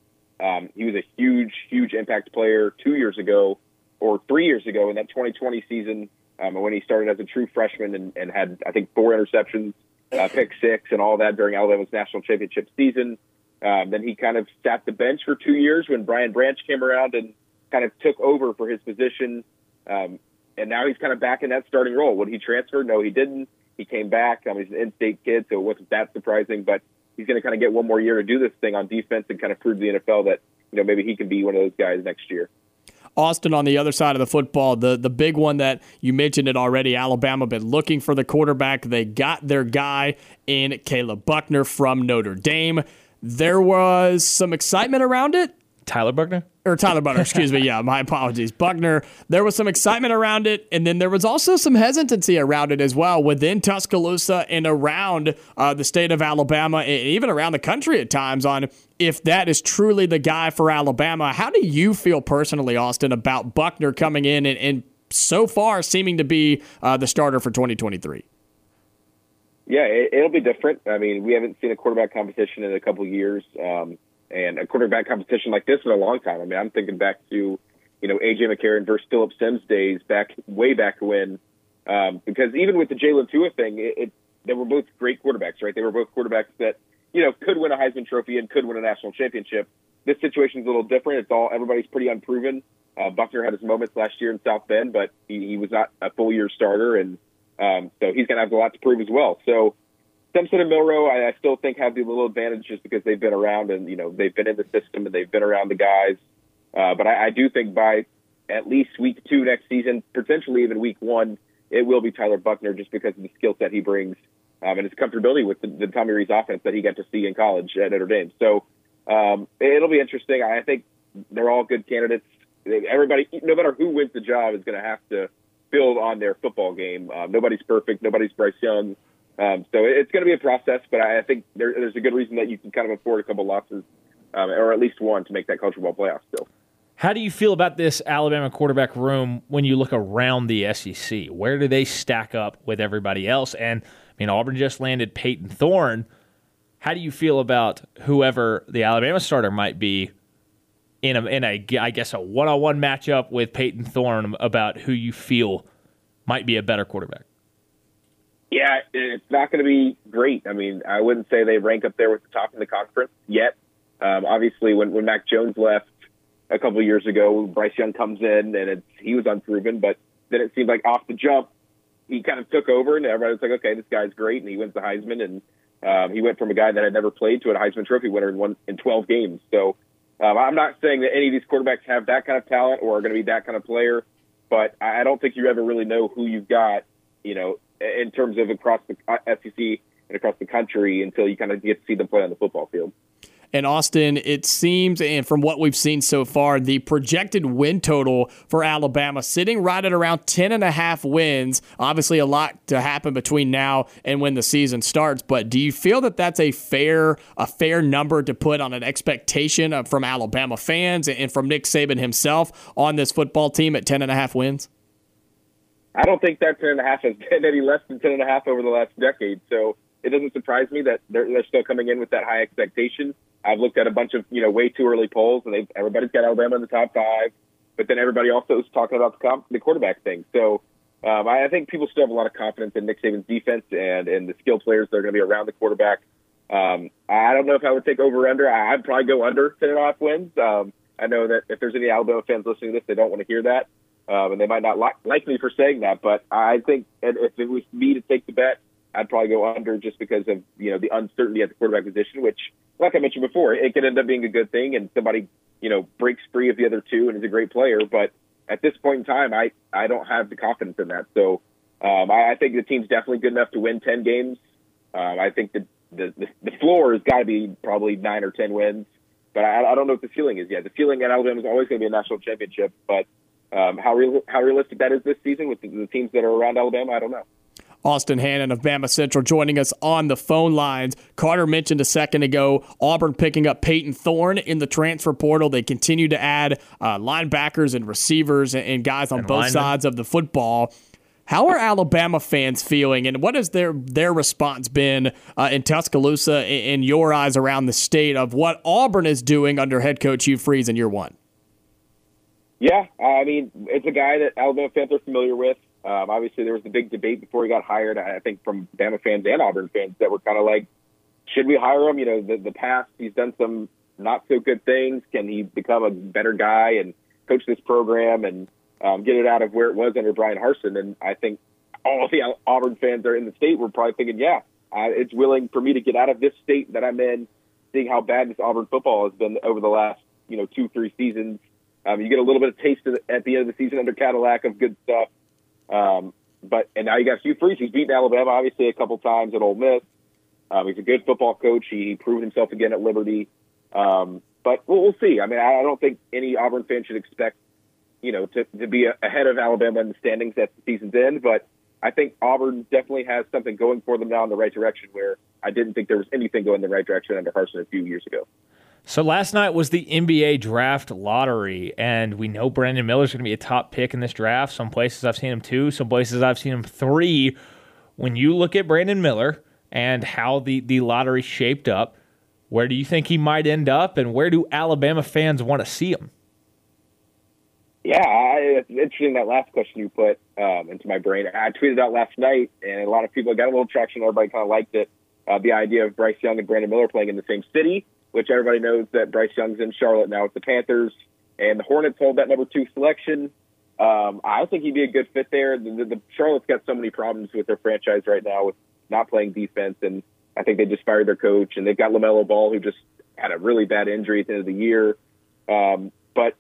He was a huge, huge impact player 2 years ago or 3 years ago in that 2020 season when he started as a true freshman and had, I think, 4 interceptions, pick 6 and all that during Alabama's national championship season. Then he kind of sat the bench for 2 years when Brian Branch came around and kind of took over for his position. And now he's kind of back in that starting role. Would he transfer? No, he didn't. He came back. I mean, he's an in-state kid, so it wasn't that surprising. But he's going to kind of get one more year to do this thing on defense and kind of prove to the NFL that, you know, maybe he can be one of those guys next year. Austin, on the other side of the football, the big one that you mentioned it already, Alabama been looking for the quarterback. They got their guy in Caleb Buchner from Notre Dame. There was some excitement around it. Tyler Buchner, excuse me. Yeah, my apologies. Buchner, there was some excitement around it, and then there was also some hesitancy around it as well within Tuscaloosa and around the state of Alabama, and even around the country at times on if that is truly the guy for Alabama. How do you feel personally, Austin, about Buchner coming in and so far seeming to be the starter for 2023? Yeah, it'll be different. I mean, we haven't seen a quarterback competition in a couple of years. And a quarterback competition like this in a long time. I mean, I'm thinking back to, you know, A.J. McCarron versus Phillip Sims days way back when. Because even with the Jalen Tua thing, they were both great quarterbacks, right? They were both quarterbacks that, you know, could win a Heisman Trophy and could win a national championship. This situation's a little different. Everybody's pretty unproven. Buchner had his moments last year in South Bend, but he was not a full-year starter, and so he's going to have a lot to prove as well. So Simpson and Milroe, I still think, have the little advantage just because they've been around and, you know, they've been in the system and they've been around the guys. But I do think by at least week two next season, potentially even week one, it will be Tyler Buchner just because of the skill set he brings and his comfortability with the Tommy Rees offense that he got to see in college at Notre Dame. So it'll be interesting. I think they're all good candidates. Everybody, no matter who wins the job, is going to have to build on their football game. Nobody's perfect. Nobody's Bryce Young. So it's going to be a process, but I think there's a good reason that you can kind of afford a couple losses, or at least one, to make that college football playoff still. How do you feel about this Alabama quarterback room when you look around the SEC? Where do they stack up with everybody else? And, I mean, Auburn just landed Peyton Thorne. How do you feel about whoever the Alabama starter might be in a one-on-one matchup with Peyton Thorne about who you feel might be a better quarterback? Yeah, it's not going to be great. I mean, I wouldn't say they rank up there with the top in the conference yet. Obviously, when Mac Jones left a couple of years ago, Bryce Young comes in, and he was unproven. But then it seemed like off the jump, he kind of took over, and everybody was like, okay, this guy's great, and he wins the Heisman. And he went from a guy that had never played to a Heisman Trophy winner in 12 games. So I'm not saying that any of these quarterbacks have that kind of talent or are going to be that kind of player, but I don't think you ever really know who you've got, you know, in terms of across the SEC and across the country until you kind of get to see them play on the football field. And Austin, it seems, and from what we've seen so far, the projected win total for Alabama sitting right at around 10.5 wins. Obviously, a lot to happen between now and when the season starts, but do you feel that that's a fair number to put on an expectation from Alabama fans and from Nick Saban himself on this football team at 10.5 wins? I don't think that 10.5 has been any less than 10.5 over the last decade. So it doesn't surprise me that they're still coming in with that high expectation. I've looked at a bunch of, you know, way too early polls, and everybody's got Alabama in the top 5, but then everybody also is talking about the quarterback thing. So I think people still have a lot of confidence in Nick Saban's defense and the skilled players that are going to be around the quarterback. I don't know if I would take over or under. I'd probably go under 10.5 wins. I know that if there's any Alabama fans listening to this, they don't want to hear that. And they might not like me for saying that, but I think if it was me to take the bet, I'd probably go under just because of, you know, the uncertainty at the quarterback position, which, like I mentioned before, it could end up being a good thing and somebody, you know, breaks free of the other two and is a great player. But at this point in time, I don't have the confidence in that. So I think the team's definitely good enough to win 10 games. I think the floor has got to be probably 9 or 10 wins, but I don't know what the ceiling is yet. The ceiling at Alabama is always going to be a national championship, but how realistic that is this season with the teams that are around Alabama, I don't know. Austin Hannon of Bama Central joining us on the phone lines. Carter mentioned a second ago, Auburn picking up Peyton Thorne in the transfer portal. They continue to add linebackers and receivers and guys on both sides of the football. How are Alabama fans feeling, and what has their response been in Tuscaloosa in your eyes around the state of what Auburn is doing under head coach Hugh Freeze in year one? Yeah, I mean, it's a guy that Alabama fans are familiar with. Obviously, there was the big debate before he got hired, I think, from Bama fans and Auburn fans that were kind of like, should we hire him? You know, the past, he's done some not so good things. Can he become a better guy and coach this program? And get it out of where it was under Brian Harsin. And I think all the Auburn fans that are in the state were probably thinking, it's willing for me to get out of this state that I'm in, seeing how bad this Auburn football has been over the last, 2-3 seasons. You get a little bit of taste at the end of the season under Cadillac of good stuff. And now you got Hugh Freeze. He's beaten Alabama, obviously, a couple times at Ole Miss. He's a good football coach. He proved himself again at Liberty. But we'll see. I mean, I don't think any Auburn fan should expect, to be ahead of Alabama in the standings at the season's end. But I think Auburn definitely has something going for them now in the right direction, where I didn't think there was anything going in the right direction under Harsin a few years ago. So last night was the NBA draft lottery, and we know Brandon Miller's going to be a top pick in this draft. Some places I've seen him 2, some places I've seen him 3. When you look at Brandon Miller and how the lottery shaped up, where do you think he might end up, and where do Alabama fans want to see him? Yeah, it's interesting that last question you put into my brain. I tweeted out last night, and a lot of people got a little traction. Everybody kind of liked it. The idea of Bryce Young and Brandon Miller playing in the same city, which everybody knows that Bryce Young's in Charlotte now with the Panthers, and the Hornets hold that number 2 selection. I think he'd be a good fit there. The Charlotte's got so many problems with their franchise right now with not playing defense, and I think they just fired their coach, and they've got LaMelo Ball, who just had a really bad injury at the end of the year. But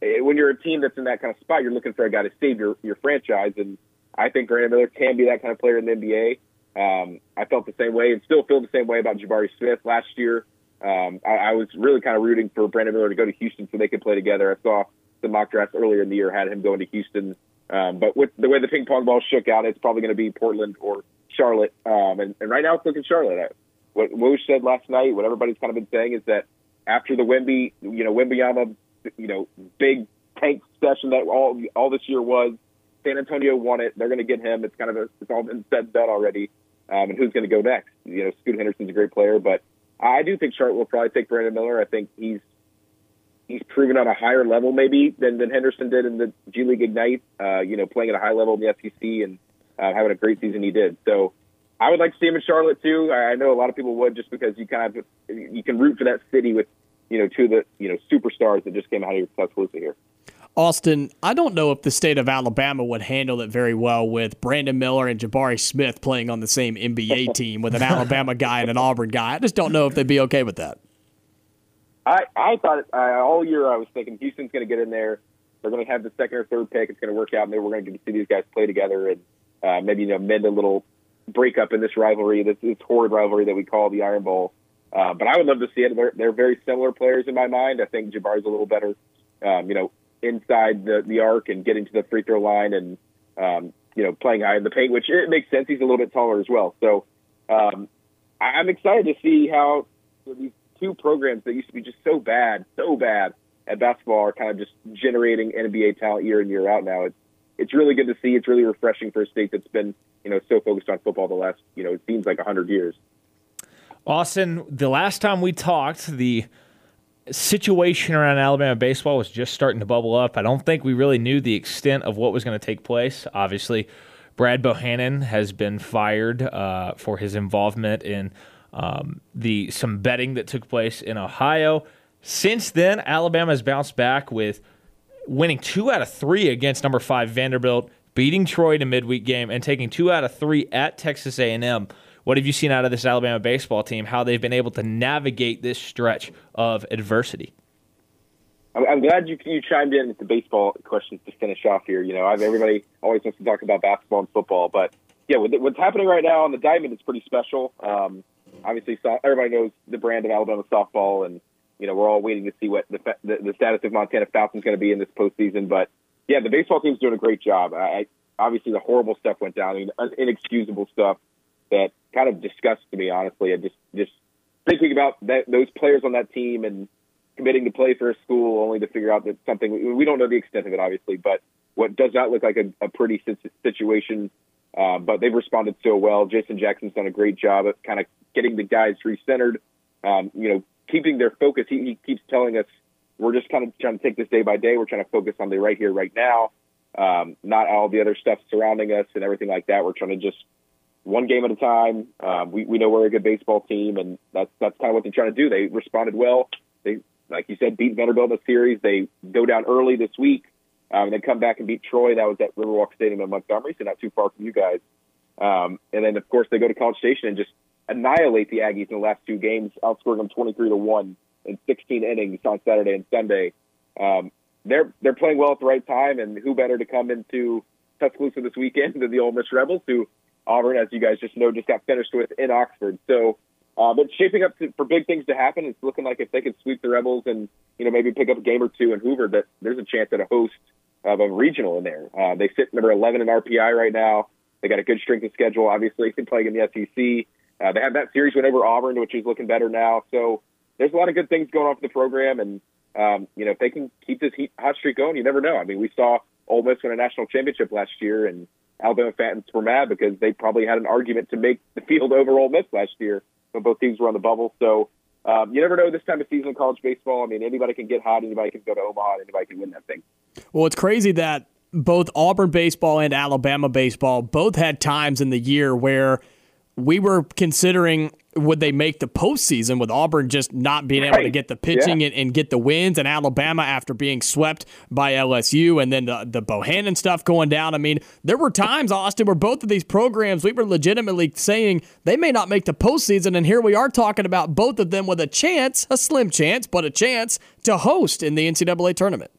when you're a team that's in that kind of spot, you're looking for a guy to save your franchise, and I think Brandon Miller can be that kind of player in the NBA. I felt the same way and still feel the same way about Jabari Smith last year. I was really kind of rooting for Brandon Miller to go to Houston so they could play together. I saw the mock drafts earlier in the year had him going to Houston. But with the way the ping pong ball shook out, it's probably going to be Portland or Charlotte. And right now it's looking Charlotte. What Woj said last night, what everybody's kind of been saying, is that after the Wembenyama, big tank session that all this year was, San Antonio won it. They're going to get him. It's kind of it's all been said and done already. And who's going to go next? Scoot Henderson's a great player, but I do think Charlotte will probably take Brandon Miller. I think he's proven on a higher level maybe than Henderson did in the G League Ignite, playing at a high level in the SEC and having a great season he did. So I would like to see him in Charlotte too. I know a lot of people would, just because you can root for that city with, 2 of the, superstars that just came out of your Tuscaloosa here. Austin, I don't know if the state of Alabama would handle it very well with Brandon Miller and Jabari Smith playing on the same NBA team with an Alabama guy and an Auburn guy. I just don't know if they'd be okay with that. I thought all year I was thinking Houston's going to get in there. They're going to have the 2nd or 3rd pick. It's going to work out. Maybe we're going to see these guys play together and maybe mend a little breakup in this rivalry, this horrid rivalry that we call the Iron Bowl. But I would love to see it. They're very similar players in my mind. I think Jabari's a little better, inside the arc and getting to the free throw line and, playing high in the paint, which it makes sense. He's a little bit taller as well. So I'm excited to see how these 2 programs that used to be just so bad at basketball are kind of just generating NBA talent year in, year out now. It's really good to see. It's really refreshing for a state that's been, so focused on football the last, it seems like 100 years. Austin, the last time we talked, the situation around Alabama baseball was just starting to bubble up. I don't think we really knew the extent of what was going to take place. Obviously, Brad Bohannon has been fired for his involvement in some betting that took place in Ohio. Since then, Alabama has bounced back with winning 2 out of 3 against number 5 Vanderbilt, beating Troy in a midweek game, and taking 2 out of 3 at Texas A&M. What have you seen out of this Alabama baseball team, how they've been able to navigate this stretch of adversity? I'm glad you chimed in with the baseball questions to finish off here. Everybody always wants to talk about basketball and football. But, yeah, what's happening right now on the diamond is pretty special. Obviously, everybody knows the brand of Alabama softball, and, we're all waiting to see what the status of Montana Falcon's going to be in this postseason. But, yeah, the baseball team's doing a great job. Obviously, the horrible stuff went down, inexcusable stuff that kind of disgusts me, honestly. I just thinking about those players on that team and committing to play for a school only to figure out that something, we don't know the extent of it, obviously, but what does not look like a pretty situation, but they've responded so well. Jason Jackson's done a great job of kind of getting the guys recentered, keeping their focus. He keeps telling us, we're just kind of trying to take this day by day. We're trying to focus on the right here, right now, not all the other stuff surrounding us and everything like that. We're trying to just, one game at a time. We know we're a good baseball team, and that's kind of what they're trying to do. They responded well. They, like you said, beat Vanderbilt in the series. They go down early this week. And then come back and beat Troy. That was at Riverwalk Stadium in Montgomery, so not too far from you guys. And then, of course, they go to College Station and just annihilate the Aggies in the last two games, outscoring them 23-1 in 16 innings on Saturday and Sunday. They're playing well at the right time, and who better to come into Tuscaloosa this weekend than the Ole Miss Rebels, who Auburn, as you guys just know, just got finished with in Oxford. So it's shaping up for big things to happen. It's looking like if they can sweep the Rebels and, you know, maybe pick up a game or two in Hoover, that there's a chance at a host of a regional in there. They sit number 11 in RPI right now. They got a good strength of schedule, obviously, playing in the SEC. They have that series win over Auburn, which is looking better now. So there's a lot of good things going on for the program. And, you know, if they can keep this hot streak going, you never know. I mean, we saw Ole Miss win a national championship last year, and Alabama fans were mad because they probably had an argument to make the field over Ole Miss last year when both teams were on the bubble. So you never know this time of season in college baseball. I mean, anybody can get hot, anybody can go to Omaha, anybody can win that thing. Well, it's crazy that both Auburn baseball and Alabama baseball both had times in the year where we were considering would they make the postseason, with Auburn just not being able to get the pitching and get the wins, and Alabama after being swept by LSU and then the Bohannon stuff going down. I mean, there were times, Austin, where both of these programs, we were legitimately saying they may not make the postseason, and here we are talking about both of them with a chance, a slim chance, but a chance to host in the NCAA tournament.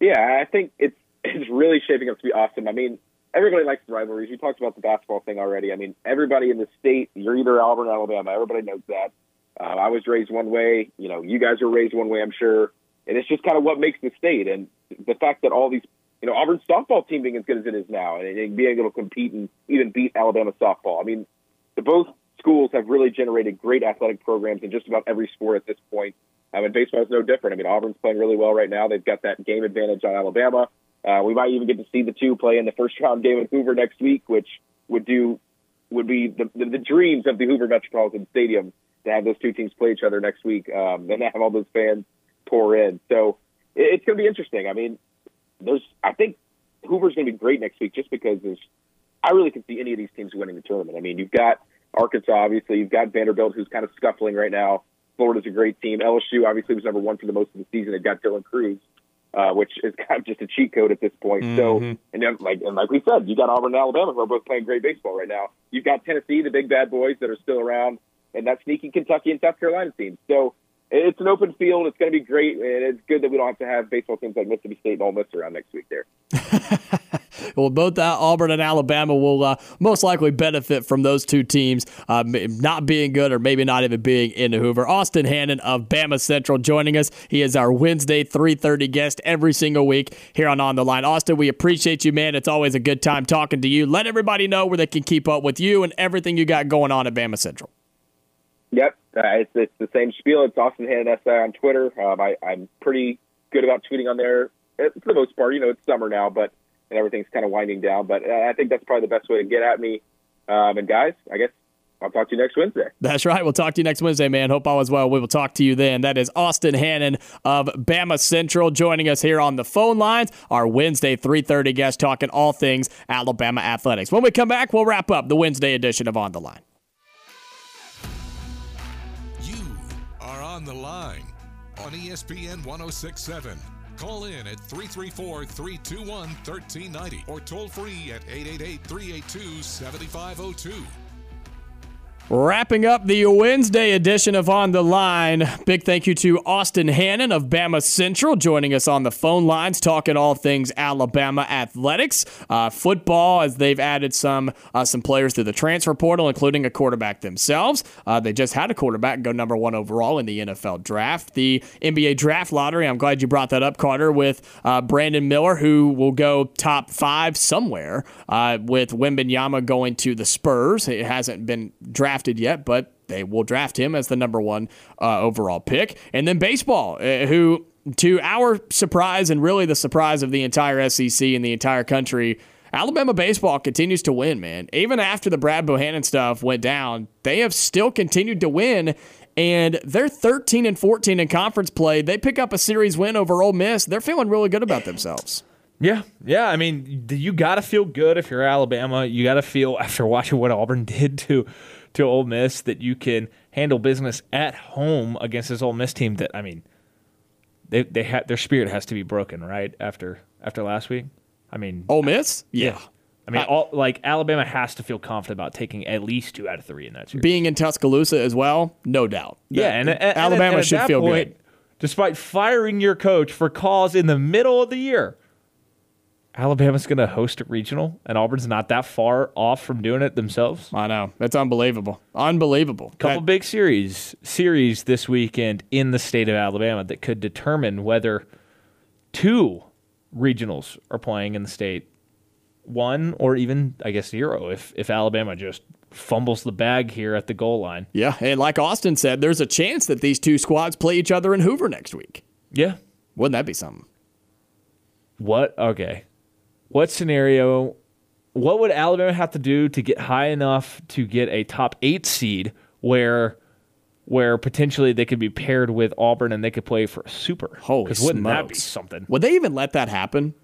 Yeah, I think it's really shaping up to be awesome. I mean, everybody likes the rivalries. You talked about the basketball thing already. I mean, everybody in the state, you're either Auburn or Alabama. Everybody knows that. I was raised one way. You know, you guys were raised one way, I'm sure. And it's just kind of what makes the state. And the fact that all these, you know, Auburn's softball team being as good as it is now and being able to compete and even beat Alabama softball. I mean, both schools have really generated great athletic programs in just about every sport at this point. And baseball is no different. I mean, Auburn's playing really well right now. They've got that game advantage on Alabama. We might even get to see the two play in the first round game in Hoover next week, which would be the dreams of the Hoover Metropolitan Stadium to have those two teams play each other next week and have all those fans pour in. So it's going to be interesting. I mean, I think Hoover's going to be great next week just because I really can see any of these teams winning the tournament. I mean, you've got Arkansas, obviously. You've got Vanderbilt, who's kind of scuffling right now. Florida's a great team. LSU obviously was number one for the most of the season. They've got Dylan Cruz, which is kind of just a cheat code at this point. Mm-hmm. So, and like we said, you got Auburn and Alabama who are both playing great baseball right now. You've got Tennessee, the big bad boys that are still around, and that sneaky Kentucky and South Carolina team. So it's an open field. It's going to be great, and it's good that we don't have to have baseball teams like Mississippi State and Ole Miss around next week there. Well, both Auburn and Alabama will most likely benefit from those two teams not being good or maybe not even being in Hoover. Austin Hannon of Bama Central joining us. He is our Wednesday 3:30 guest every single week here on the Line. Austin, we appreciate you, man. It's always a good time talking to you. Let everybody know where they can keep up with you and everything you got going on at Bama Central. Yep, it's the same spiel. It's Austin Hannon SI on Twitter. I'm pretty good about tweeting on there for the most part. You know, it's summer now, but and everything's kind of winding down. But I think that's probably the best way to get at me. And guys, I guess I'll talk to you next Wednesday. That's right. We'll talk to you next Wednesday, man. Hope all is well. We will talk to you then. That is Austin Hannon of Bama Central joining us here on the phone lines. Our Wednesday 3:30 guest talking all things Alabama athletics. When we come back, we'll wrap up the Wednesday edition of On the Line. You are On the Line on ESPN 106.7. Call in at 334-321-1390 or toll free at 888-382-7502. Wrapping up the Wednesday edition of On the Line, big thank you to Austin Hannon of Bama Central joining us on the phone lines, talking all things Alabama athletics, football, as they've added some players to the transfer portal, including a quarterback themselves. They just had a quarterback go number one overall in the NFL draft. The NBA draft lottery, I'm glad you brought that up, Carter, with Brandon Miller, who will go top five somewhere, with Wembenyama going to the Spurs. It hasn't been drafted yet, but they will draft him as the number one overall pick. And then baseball, who, to our surprise and really the surprise of the entire SEC and the entire country, Alabama baseball continues to win, man. Even after the Brad Bohannon stuff went down, they have still continued to win, and they're 13-14 in conference play. They pick up a series win over Ole Miss. They're feeling really good about themselves. Yeah. I mean, you got to feel good if you're Alabama. You got to feel, after watching what Auburn did to Ole Miss, that you can handle business at home against this Ole Miss team that, I mean, their spirit has to be broken, right, after after last week? I mean, Ole Miss? Yeah. I mean, Alabama has to feel confident about taking at least 2 out of 3 in that series. Being in Tuscaloosa as well, no doubt. Yeah, and Alabama and should feel good. Despite firing your coach for cause in the middle of the year, Alabama's going to host a regional, and Auburn's not that far off from doing it themselves. I know. That's unbelievable. Unbelievable. Couple big series this weekend in the state of Alabama that could determine whether 2 regionals are playing in the state, 1 or even, I guess, 0 if Alabama just fumbles the bag here at the goal line. Yeah, and like Austin said, there's a chance that these 2 squads play each other in Hoover next week. Yeah. Wouldn't that be something? Okay. What scenario, what would Alabama have to do to get high enough to get a top 8 seed where potentially they could be paired with Auburn and they could play for a super? Holy smokes. Wouldn't that be something? Would they even let that happen?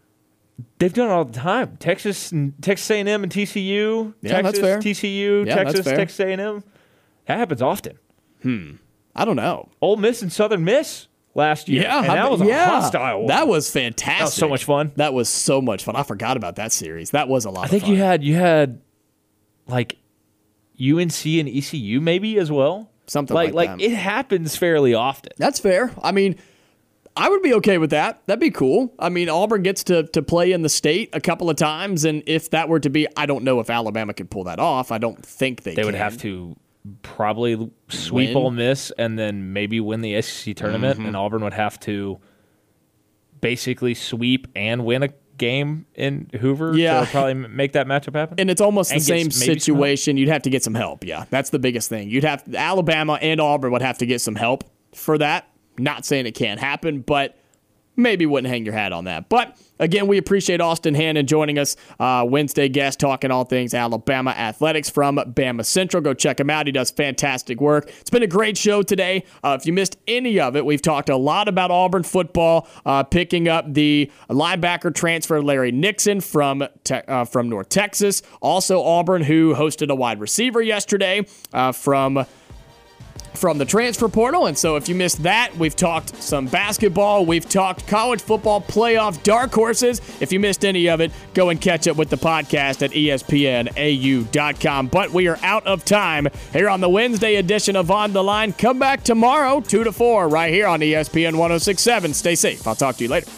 They've done it all the time. Texas A&M and TCU. Yeah, Texas, that's fair. TCU, yeah, Texas, that's fair. Texas A&M. That happens often. I don't know. Ole Miss and Southern Miss last year. Yeah, and that was a hostile one. That was fantastic. That was so much fun. I forgot about that series. That was a lot of fun. I think you had like UNC and ECU maybe as well. Something like that. It happens fairly often. That's fair. I mean, I would be okay with that. That'd be cool. I mean, Auburn gets to play in the state a couple of times, and if that were to be, I don't know if Alabama could pull that off. I don't think they can. Would have to probably sweep Ole Miss and then maybe win the SEC tournament, and Auburn would have to basically sweep and win a game in Hoover to probably make that matchup happen. And it's almost the same situation. You'd have to get some help, yeah. That's the biggest thing. Alabama and Auburn would have to get some help for that. Not saying it can't happen, but maybe wouldn't hang your hat on that. But, again, we appreciate Austin Hannon joining us Wednesday guest, talking all things Alabama athletics from Bama Central. Go check him out. He does fantastic work. It's been a great show today. If you missed any of it, we've talked a lot about Auburn football, picking up the linebacker transfer Larry Nixon from North Texas. Also Auburn, who hosted a wide receiver yesterday from the transfer portal. And so if you missed that, we've talked some basketball. We've talked college football playoff dark horses. If you missed any of it, go and catch up with the podcast at ESPNAU.com. But we are out of time here on the Wednesday edition of On the Line. Come back tomorrow, 2 to 4, right here on ESPN 106.7. Stay safe. I'll talk to you later.